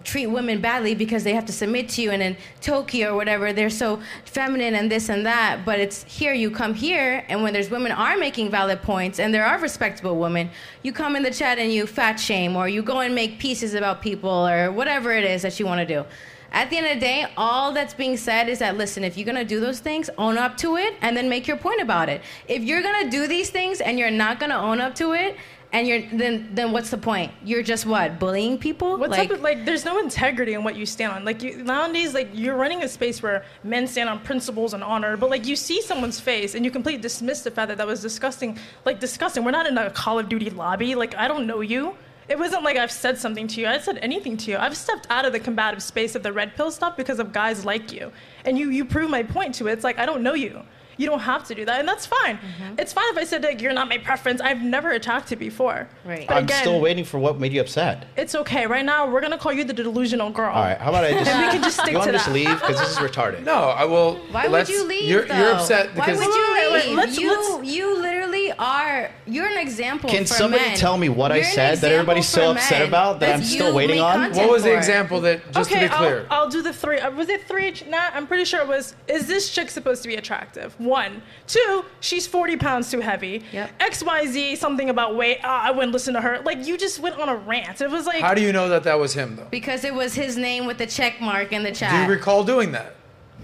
treat women badly because they have to submit to you, and in Tokyo or whatever, they're so feminine and this and that, but it's here, you come here, and when there's women are making valid points, and there are respectable women, you come in the chat and you fat shame, or you go and make pieces about people, or whatever it is that you want to do. At the end of the day, all that's being said is that, listen, if you're going to do those things, own up to it, and then make your point about it. If you're going to do these things, and you're not going to own up to it, and then what's the point? You're just bullying people? What's up with, there's no integrity in what you stand on. Like, nowadays, you're running a space where men stand on principles and honor, but, you see someone's face, and you completely dismiss the fact that was disgusting. Like, disgusting. We're not in a Call of Duty lobby. Like, I don't know you. It wasn't like I've said something to you. I said anything to you. I've stepped out of the combative space of the red pill stuff because of guys like you. And you prove my point to it. It's like, I don't know you. You don't have to do that, and that's fine. Mm-hmm. It's fine if I said, you're not my preference. I've never attacked you before. Right. But I'm still waiting for what made you upset. It's okay. Right now, we're going to call you the delusional girl. All right. How about I just... we can just stick to that. You want to just leave? Because this is retarded. No, I will... Why would you leave, you're upset because... Why would you leave? You literally are, you're an example for men. Can somebody tell me what I said that everybody's so upset about that I'm still waiting on? What was the example that, just to be clear? I'll do the three. Was it three? Nah, I'm pretty sure it was, is this chick supposed to be attractive? One. Two, she's 40 pounds too heavy. Yep. X, Y, Z, something about weight. I wouldn't listen to her. Like, you just went on a rant. It was like... How do you know that that was him, though? Because it was his name with the check mark in the chat. Do you recall doing that?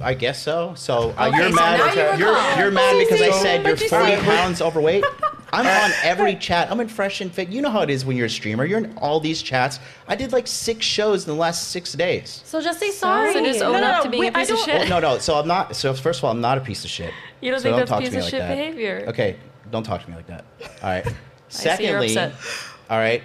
I guess so. So you're mad. You're mad because I said you're 40 pounds overweight. I'm on every chat. I'm in Fresh and Fit. You know how it is when you're a streamer. You're in all these chats. I did like 6 shows in the last 6 days. So just say sorry. So just own up to being a piece of shit. Well, no. So I'm not. So first of all, I'm not a piece of shit. You don't think that's piece of shit behavior? Okay, don't talk to me like that. All right. Secondly, all right.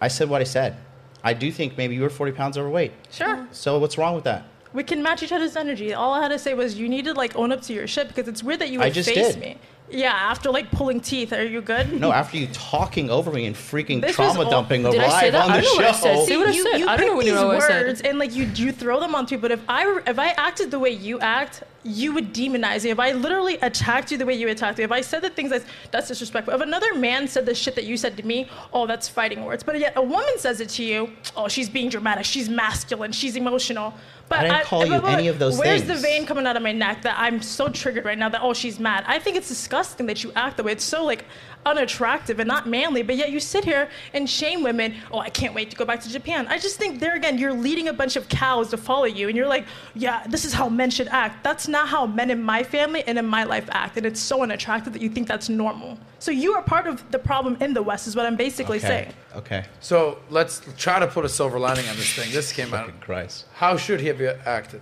I said what I said. I do think maybe you were 40 pounds overweight. Sure. So what's wrong with that? We can match each other's energy. All I had to say was you need to like own up to your shit because it's weird that you would face me. Yeah, after like pulling teeth. Are you good? No, after you talking over me and freaking trauma dumping over live on the show. See what I said? I don't know what you know. You pick these words and like you throw them on people. But if I acted the way you act, you would demonize me. If I literally attacked you the way you attacked me, if I said the things that's disrespectful. If another man said the shit that you said to me, oh, that's fighting words. But yet a woman says it to you, oh, she's being dramatic, she's masculine, she's emotional. But I didn't call you any of those things. Where's the vein coming out of my neck that I'm so triggered right now that, oh, she's mad? I think it's disgusting that you act the way. It's so, like, unattractive and not manly, but yet you sit here and shame women. Oh, I can't wait to go back to Japan. I just think there again, you're leading a bunch of cows to follow you, and you're like, yeah, this is how men should act. That's not how men in my family and in my life act, and it's so unattractive that you think that's normal. So you are part of the problem in the West is what I'm basically saying. Okay. So let's try to put a silver lining on this thing. This came out. Fucking Christ. How should he have acted?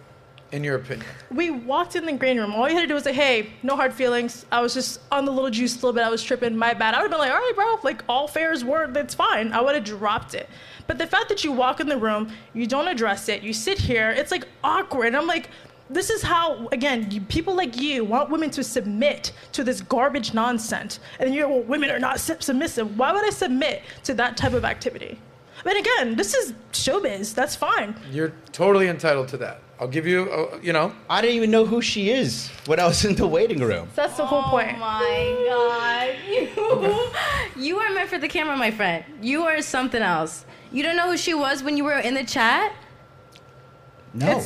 In your opinion? We walked in the green room. All you had to do was say, hey, no hard feelings. I was just on the little juice a little bit. I was tripping. My bad. I would have been like, all right, bro. Like, all fair is word. That's fine. I would have dropped it. But the fact that you walk in the room, you don't address it. You sit here. It's, like, awkward. And I'm like, this is how, again, people like you want women to submit to this garbage nonsense. And then you're, well, women are not submissive. Why would I submit to that type of activity? But again, this is showbiz. That's fine. You're totally entitled to that. I'll give you, you know. I didn't even know who she is when I was in the waiting room. That's the whole point. Oh, my God. You are meant for the camera, my friend. You are something else. You don't know who she was when you were in the chat? No.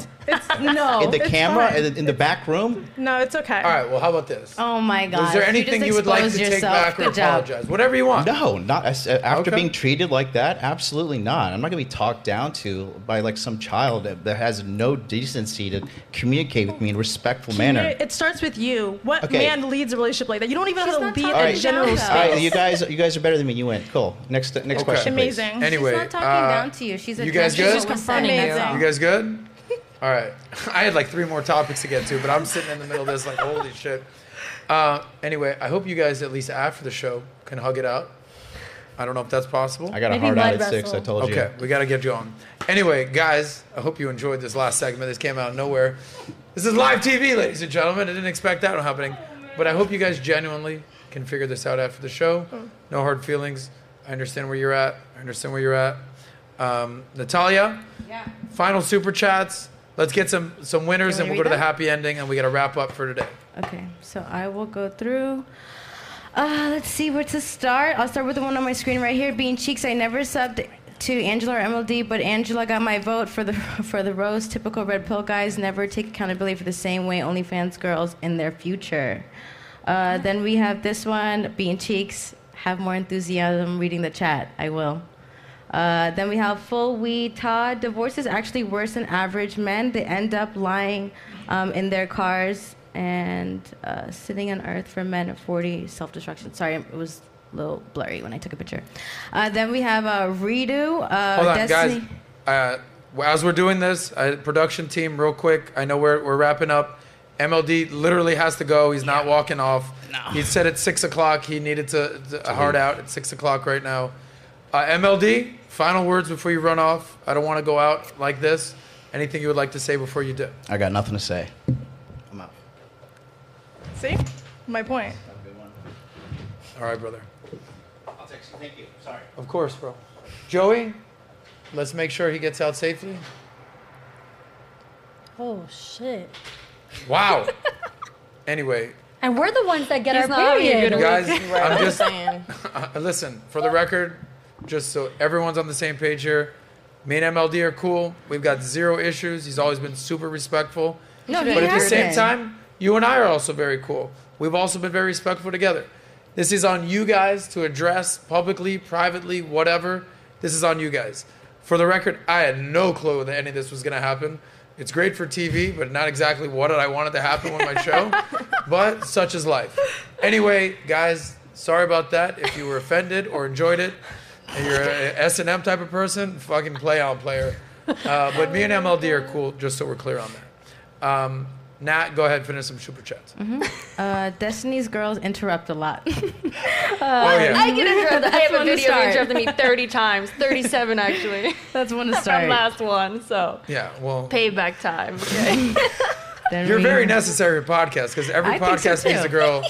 No. In the camera, in the back room? No, it's okay. All right, well, how about this? Oh, my God. Is there anything you would like to take back or apologize? Whatever you want. No, not after being treated like that, absolutely not. I'm not going to be talked down to by, like, some child that has no decency to communicate with me in a respectful manner. It starts with you. What man leads a relationship like that? You don't even know how to lead a general space. All right, you guys are better than me. You win. Cool. Next question, please. Amazing. Anyway. She's not talking down to you. She's a just confronting you. You guys good? All right. I had like 3 more topics to get to, but I'm sitting in the middle of this like, holy shit. Anyway, I hope you guys, at least after the show, can hug it out. I don't know if that's possible. I got a hard out at 6, I told you. Okay, we got to get going. Anyway, guys, I hope you enjoyed this last segment. This came out of nowhere. This is live TV, ladies and gentlemen. I didn't expect that happening. But I hope you guys genuinely can figure this out after the show. No hard feelings. I understand where you're at. Natalya, yeah. Final super chats. Let's get some winners, and we'll go to the happy ending, and we got to wrap up for today. Okay, so I will go through. Let's see where to start. I'll start with the one on my screen right here. Bean Cheeks, I never subbed to Angela or MLD, but Angela got my vote for the rose. Typical red pill guys never take accountability for the same way OnlyFans girls in their future. Then we have this one, Bean Cheeks, have more enthusiasm reading the chat. I will. Then we have Full Weed Todd. Divorce is actually worse than average men. They end up lying in their cars and sitting on earth for men at 40. Self-destruction. Sorry, it was a little blurry when I took a picture. Then we have Redo. Hold on, Destiny. Guys. As we're doing this, production team, real quick. I know we're wrapping up. MLD literally has to go. He's not walking off. No. He said at 6 o'clock he needed to hard out at 6 o'clock right now. MLD, final words before you run off. I don't want to go out like this. Anything you would like to say before you do? I got nothing to say. I'm out. See? My point. That's a good one. All right, brother. I'll text you. Thank you. Sorry. Of course, bro. Joey, let's make sure he gets out safely. Oh, shit. Wow. Anyway. And we're the ones that get our period. Guys, I'm just saying. Listen, for the record, just so everyone's on the same page here, me and MLD are cool. We've got zero issues. He's always been super respectful. No, but at the same time, you and I are also very cool. We've also been very respectful together. This is on you guys to address publicly, privately, whatever. This is on you guys. For the record, I had no clue that any of this was going to happen. It's great for TV, but not exactly what I wanted to happen with my show. But such is life. Anyway, guys, sorry about that. If you were offended or enjoyed it, and you're an S&M type of person, fucking play on, player. But me and MLD are cool, just so we're clear on that. Nat, go ahead and finish some super chats. Mm-hmm. Destiny's girls interrupt a lot. I get interrupted. I have a video that interrupted me 30 times. 37, actually. That's one to start. From last one, so. Yeah, well. Payback time. Okay. You're very necessary for podcasts, because every podcast needs a girl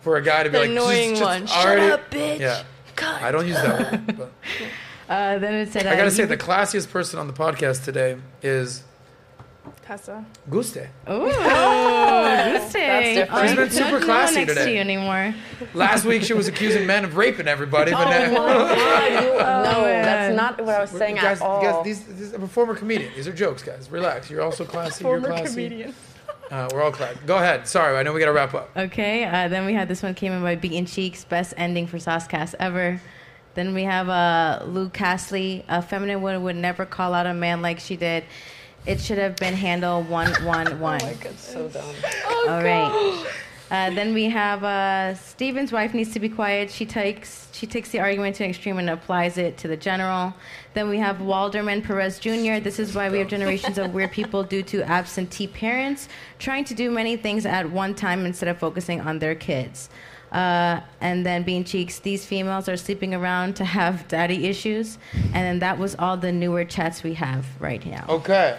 for a guy to be the like, annoying one. Shut up, bitch. Yeah. God. I don't use that one. But. Then it said, I got to say, the classiest person on the podcast today is... Casa. Guste. Oh, Guste. She's been super classy today. To you anymore. Last week she was accusing men of raping everybody. But no, that's not what I was saying at all. Guys, this is a former comedian. These are jokes, guys. Relax. You're also classy. You're classy. Former comedian. We're all classy. Go ahead. Sorry, I know we got to wrap up. Okay. Then we had this one came in by Beaten Cheeks. Best ending for SOSCAST ever. Then we have Lou Castley. A feminine woman would never call out a man like she did. It should have been handle 111. Oh my God, so dumb. Oh, all right. Then we have Steven's wife needs to be quiet. She takes the argument to an extreme and applies it to the general. Then we have Walderman Perez Jr. This is why we have generations of weird people due to absentee parents trying to do many things at one time instead of focusing on their kids. And then Bean Cheeks, these females are sleeping around to have daddy issues. And then that was all the newer chats we have right now. Okay.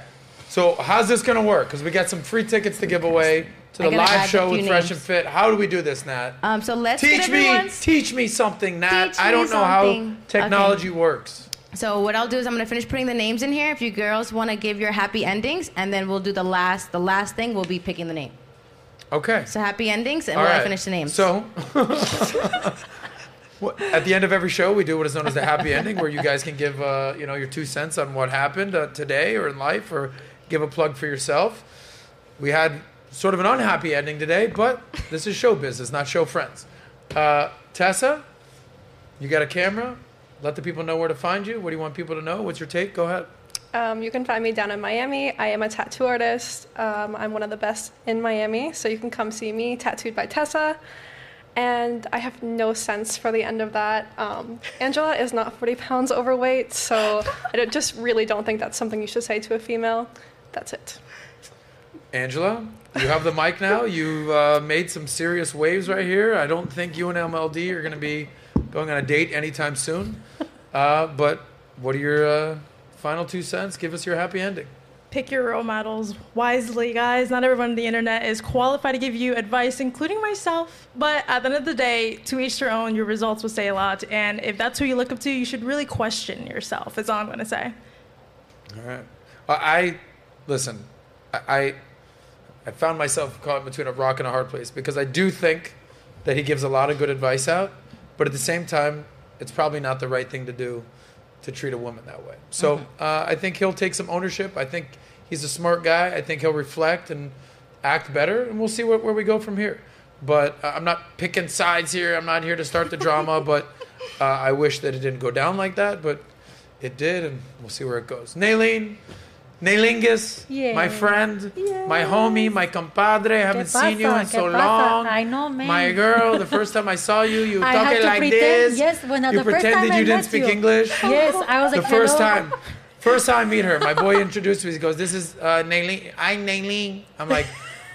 So how's this going to work? Because we got some free tickets to give away to the live show with names. Fresh and Fit. How do we do this, Nat? So let's teach me something, Nat. I don't know how technology works. So what I'll do is I'm going to finish putting the names in here. If you girls want to give your happy endings, and then we'll do the last thing. We'll be picking the name. Okay. So happy endings, and we'll finish the names. So, at the end of every show, we do what is known as the happy ending, where you guys can give your 2 cents on what happened today or in life, or give a plug for yourself. We had sort of an unhappy ending today, but this is show business, not show friends. Tessa, you got a camera? Let the people know where to find you. What do you want people to know? What's your take? Go ahead. You can find me down in Miami. I am a tattoo artist. I'm one of the best in Miami, so you can come see me, Tattooed by Tessa. And I have no sense for the end of that. Angela is not 40 pounds overweight, so I just really don't think that's something you should say to a female. That's it. Angela, you have the mic now. You made some serious waves right here. I don't think you and MLD are going to be going on a date anytime soon. But what are your... final 2 cents. Give us your happy ending. Pick your role models wisely, guys. Not everyone on the internet is qualified to give you advice, including myself. But at the end of the day, to each their own, your results will say a lot. And if that's who you look up to, you should really question yourself. That's all I'm going to say. All right. I found myself caught between a rock and a hard place, because I do think that he gives a lot of good advice out. But at the same time, it's probably not the right thing to do to treat a woman that way. So I think he'll take some ownership. I think he's a smart guy. I think he'll reflect and act better, and we'll see where we go from here. But I'm not picking sides here. I'm not here to start the drama, but I wish that it didn't go down like that, but it did, and we'll see where it goes. Neyleen, Neylingus, my friend, my homie, my compadre, haven't seen you in so long. I know, man. My girl, the first time I saw you, you talking like this. Yes, when the first time I met you. You pretended you didn't speak English. Yes, I was like, hello. The first time I meet her, my boy introduced me. He goes, this is Neyleen. I'm Neyleen. I'm like,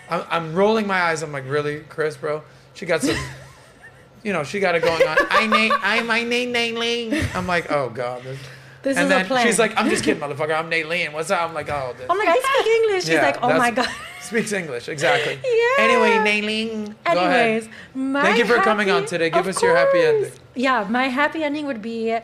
I'm rolling my eyes. I'm like, really, Chris, bro? She got some, she got it going on. My name Neyleen. I'm like, oh, God. This and is then a plan. She's like, I'm just kidding, motherfucker. I'm Neyleen. What's up? I'm like, oh. This. I'm like, I speak English. She's like, oh my God. Speaks English, exactly. Yeah. Anyway, Neyleen, go ahead. Thank you for coming on today. Give us your happy ending. Yeah, my happy ending would be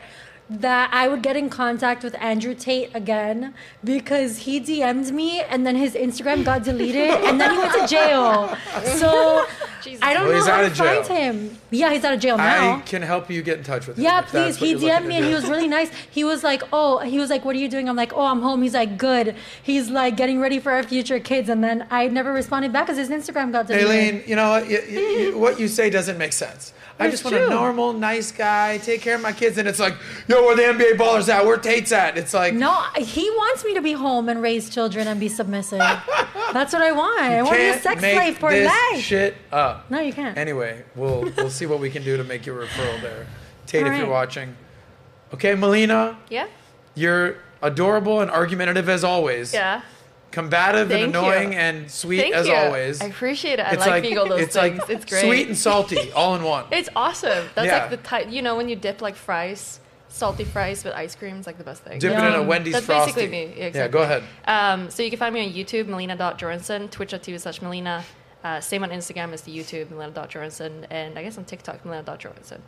that I would get in contact with Andrew Tate again because he DM'd me and then his Instagram got deleted and then he went to jail. So Jesus. I don't know how to find him. Yeah, he's out of jail now. I can help you get in touch with him. Yeah, please. He DM'd me and he was really nice. He was like, what are you doing? I'm like, oh, I'm home. He's like, good. He's like getting ready for our future kids. And then I never responded back because his Instagram got deleted. Neyleen, you know what you say doesn't make sense. I just want a normal, nice guy, take care of my kids. And it's like, yo, where the NBA ballers at? Where Tate's at? It's like... No, he wants me to be home and raise children and be submissive. That's what I want. I want to be a sex slave for life. Shit up. No, you can't. Anyway, we'll see what we can do to make your referral there. Tate, if you're watching. Okay, Melina. Yeah? You're adorable and argumentative as always. Yeah. Combative and annoying and sweet as always. I appreciate it. I like being all those things. It's great. Sweet and salty all in one. It's awesome. That's like the type, you know, when you dip like fries, salty fries with ice cream, it's like the best thing. Dip it in a Wendy's Frosty. That's basically me. Yeah, exactly. Yeah, go ahead. So you can find me on YouTube, melina.jorensen, twitch.tv/melina. Same on Instagram as the YouTube, melina.jorensen. And I guess on TikTok, melina.jorensen.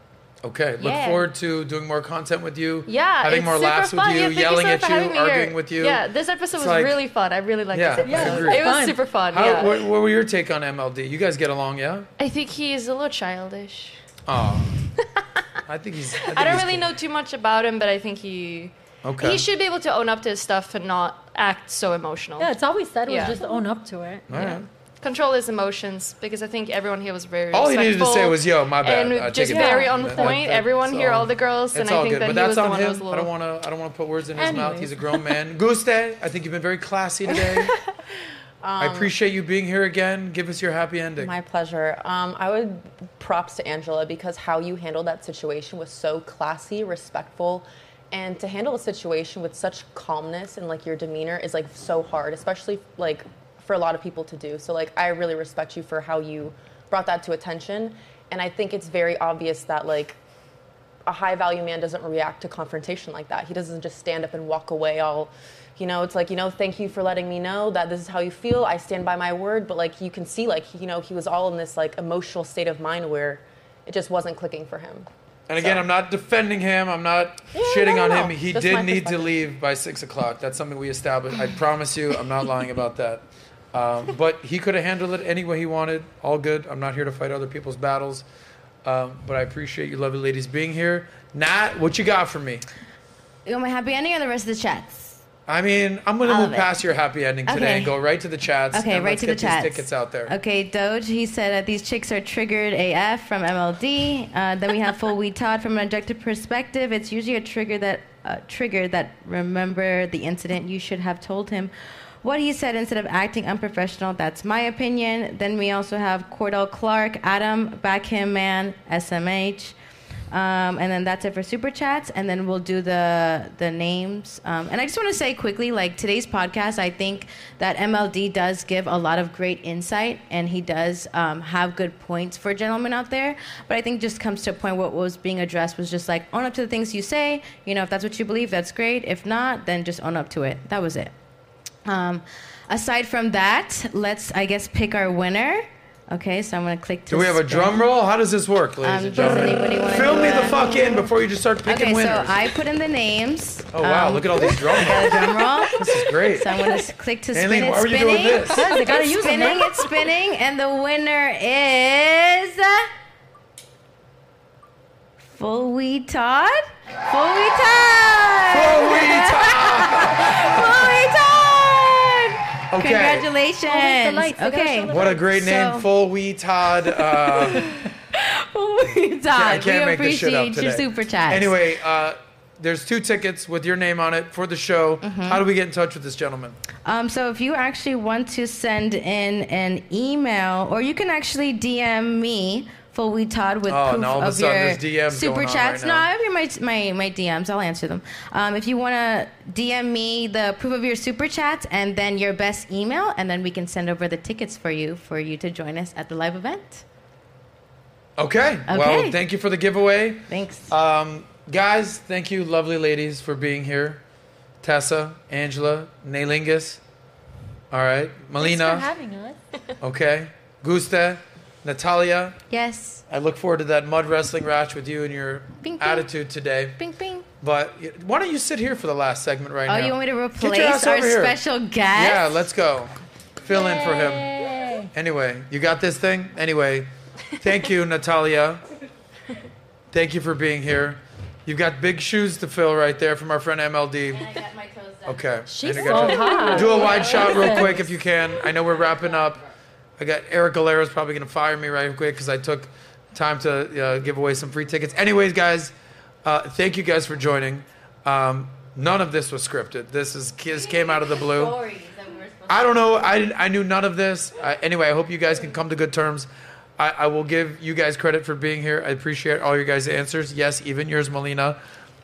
Okay, look forward to doing more content with you, having more laughs with you, yelling at you, arguing with you. Yeah, this episode was really fun. I really liked this episode. It was super fun. What were your take on MLD? You guys get along, yeah? I think he is a little childish. Oh. I don't really know too much about him, but I think he should be able to own up to his stuff and not act so emotional. Yeah, it's all we said was just own up to it. All right. Control his emotions, because I think everyone here was very respectful. All he needed to say was, yo, my bad. And just very on point. Everyone here, all the girls. And I think that he was the one that was a little... I don't want to put words in his mouth. He's a grown man. Guste, I think you've been very classy today. I appreciate you being here again. Give us your happy ending. My pleasure. I would props to Angela, because how you handled that situation was so classy, respectful, and to handle a situation with such calmness and, like, your demeanor is, like, so hard, especially, like... for a lot of people to do. So, like, I really respect you for how you brought that to attention. And I think it's very obvious that, like, a high-value man doesn't react to confrontation like that. He doesn't just stand up and walk away all, you know, it's like, you know, thank you for letting me know that this is how you feel. I stand by my word. But, like, you can see, like, you know, he was all in this, like, emotional state of mind where it just wasn't clicking for him. And again, I'm not defending him. I'm not shitting on him. He did need to leave by 6 o'clock. That's something we established. I promise you, I'm not lying about that. But he could have handled it any way he wanted. All good. I'm not here to fight other people's battles. But I appreciate you lovely ladies being here. Nat, what you got for me? You want my happy ending or the rest of the chats? I mean, I'm going to move past your happy ending today and go right to the chats. Okay, right to the chats. Let's get these tickets out there. Okay, Doge, he said, these chicks are triggered AF from MLD. Then we have Full We Todd from an objective perspective. It's usually a trigger that remember the incident you should have told him. What he said instead of acting unprofessional, that's my opinion. Then we also have Cordell Clark, Adam, Back Him Man, SMH. And then that's it for Super Chats. And then we'll do the names. And I just want to say quickly, like, today's podcast, I think that MLD does give a lot of great insight. And he does have good points for gentlemen out there. But I think just comes to a point what was being addressed was just, like, own up to the things you say. You know, if that's what you believe, that's great. If not, then just own up to it. That was it. Aside from that, let's, I guess, pick our winner. Okay, so I'm going to click to... Do we have a drum roll? How does this work, ladies and gentlemen? Fill me the fuck in before you just start picking winners. Okay, so I put in the names. Oh, wow, look at all these drum rolls. I got a drum roll. This is great. So I'm going to click to spin. Neyleen, why were you doing this? It's spinning, and the winner is... Full We Todd! Okay. Congratulations. Okay. What a great name. Full Wee Todd. Full Wee Todd. I can't make this shit up today. We appreciate your super chat. Anyway, there's 2 tickets with your name on it for the show. Mm-hmm. How do we get in touch with this gentleman? So if you actually want to send in an email, or you can actually DM me, Full Wee Todd, with proof of your super chats. Right, no, I have my DMs. I'll answer them. If you want to DM me the proof of your super chats and then your best email, and then we can send over the tickets for you to join us at the live event. Okay. Well, thank you for the giveaway. Thanks. Guys, thank you, lovely ladies, for being here. Tessa, Angela, Neylingus. All right. Melina. Thanks for having us. Okay. Gusta. Natalya. Yes. I look forward to that mud wrestling match with you and your attitude today. Ping, ping. But why don't you sit here for the last segment right now? Oh, you want me to replace our special guest? Yeah, let's go. Fill in for him. Anyway, you got this thing? Anyway, thank you, Natalya. Thank you for being here. You've got big shoes to fill right there from our friend MLD. And I got my clothes up. Okay. She's so hot. Do a wide shot real quick if you can. I know we're wrapping up. I got Eric Galera's probably going to fire me right quick because I took time to give away some free tickets. Anyways, guys, thank you guys for joining. None of this was scripted. This came out of the blue. I don't know. I knew none of this. Anyway, I hope you guys can come to good terms. I will give you guys credit for being here. I appreciate all your guys' answers. Yes, even yours, Melina.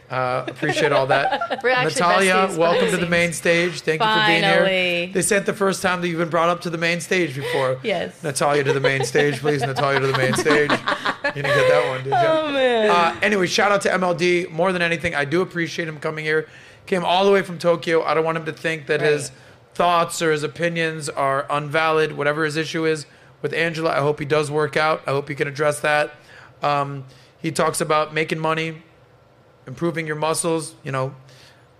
Appreciate all that. Natalya, welcome to the main stage. Thank you for being here. They said the first time that you've been brought up to the main stage before. Yes. Natalya to the main stage, please. Natalya to the main stage. You didn't get that one, did you? Oh, man. Anyway, shout out to MLD. More than anything, I do appreciate him coming here. Came all the way from Tokyo. I don't want him to think that his thoughts or his opinions are invalid, whatever his issue is. With Angela, I hope he does work out. I hope he can address that. He talks about making money, improving your muscles,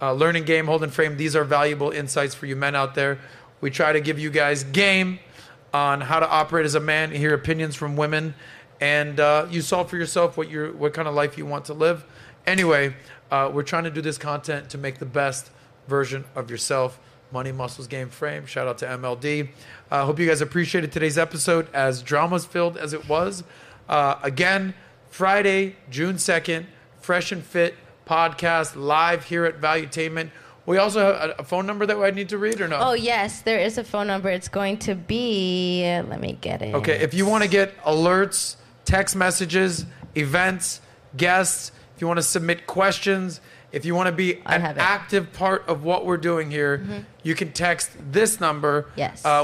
learning game, holding frame. These are valuable insights for you men out there. We try to give you guys game on how to operate as a man, hear opinions from women, and you solve for yourself what kind of life you want to live. Anyway, we're trying to do this content to make the best version of yourself. Money, muscles, game, frame. Shout out to MLD. I hope you guys appreciated today's episode, as drama-filled as it was. Again, Friday, June 2nd, Fresh and Fit podcast live here at Valuetainment. We also have a phone number that I need to read or no? Oh, yes. There is a phone number. It's going to be... Let me get it. Okay. If you want to get alerts, text messages, events, guests, if you want to submit questions... If you want to be an active part of what we're doing here, you can text this number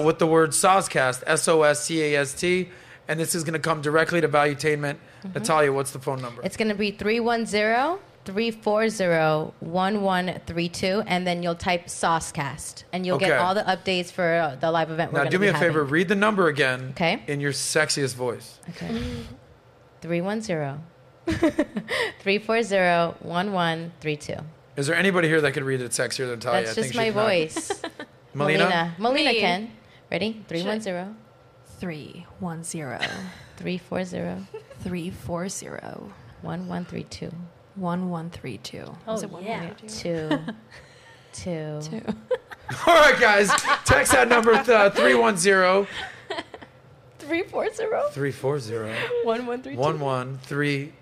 with the word SOSCAST, S-O-S-C-A-S-T, and this is going to come directly to Valuetainment. Natalya, what's the phone number? It's going to be 310-340-1132, and then you'll type SOSCAST, and you'll get all the updates for the live event we're going to be having. Now, do me a favor. Read the number again in your sexiest voice. Okay. 310 340-1132. Is there anybody here that could read it sexier than Talia? That's just my voice. Melina? Melina can. Ready? 310. 310. 340. 340. 1132. 1132. Oh, yeah. 2. 2. All right, guys. Text that number 310. 340. 340. 1132. 1132.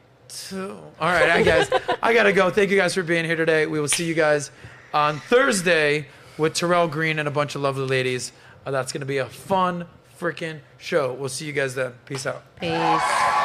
All right, guys, I gotta go. Thank you guys for being here today. We will see you guys on Thursday with Terrell Green and a bunch of lovely ladies. That's gonna be a fun freaking show. We'll see you guys then. Peace out. Peace.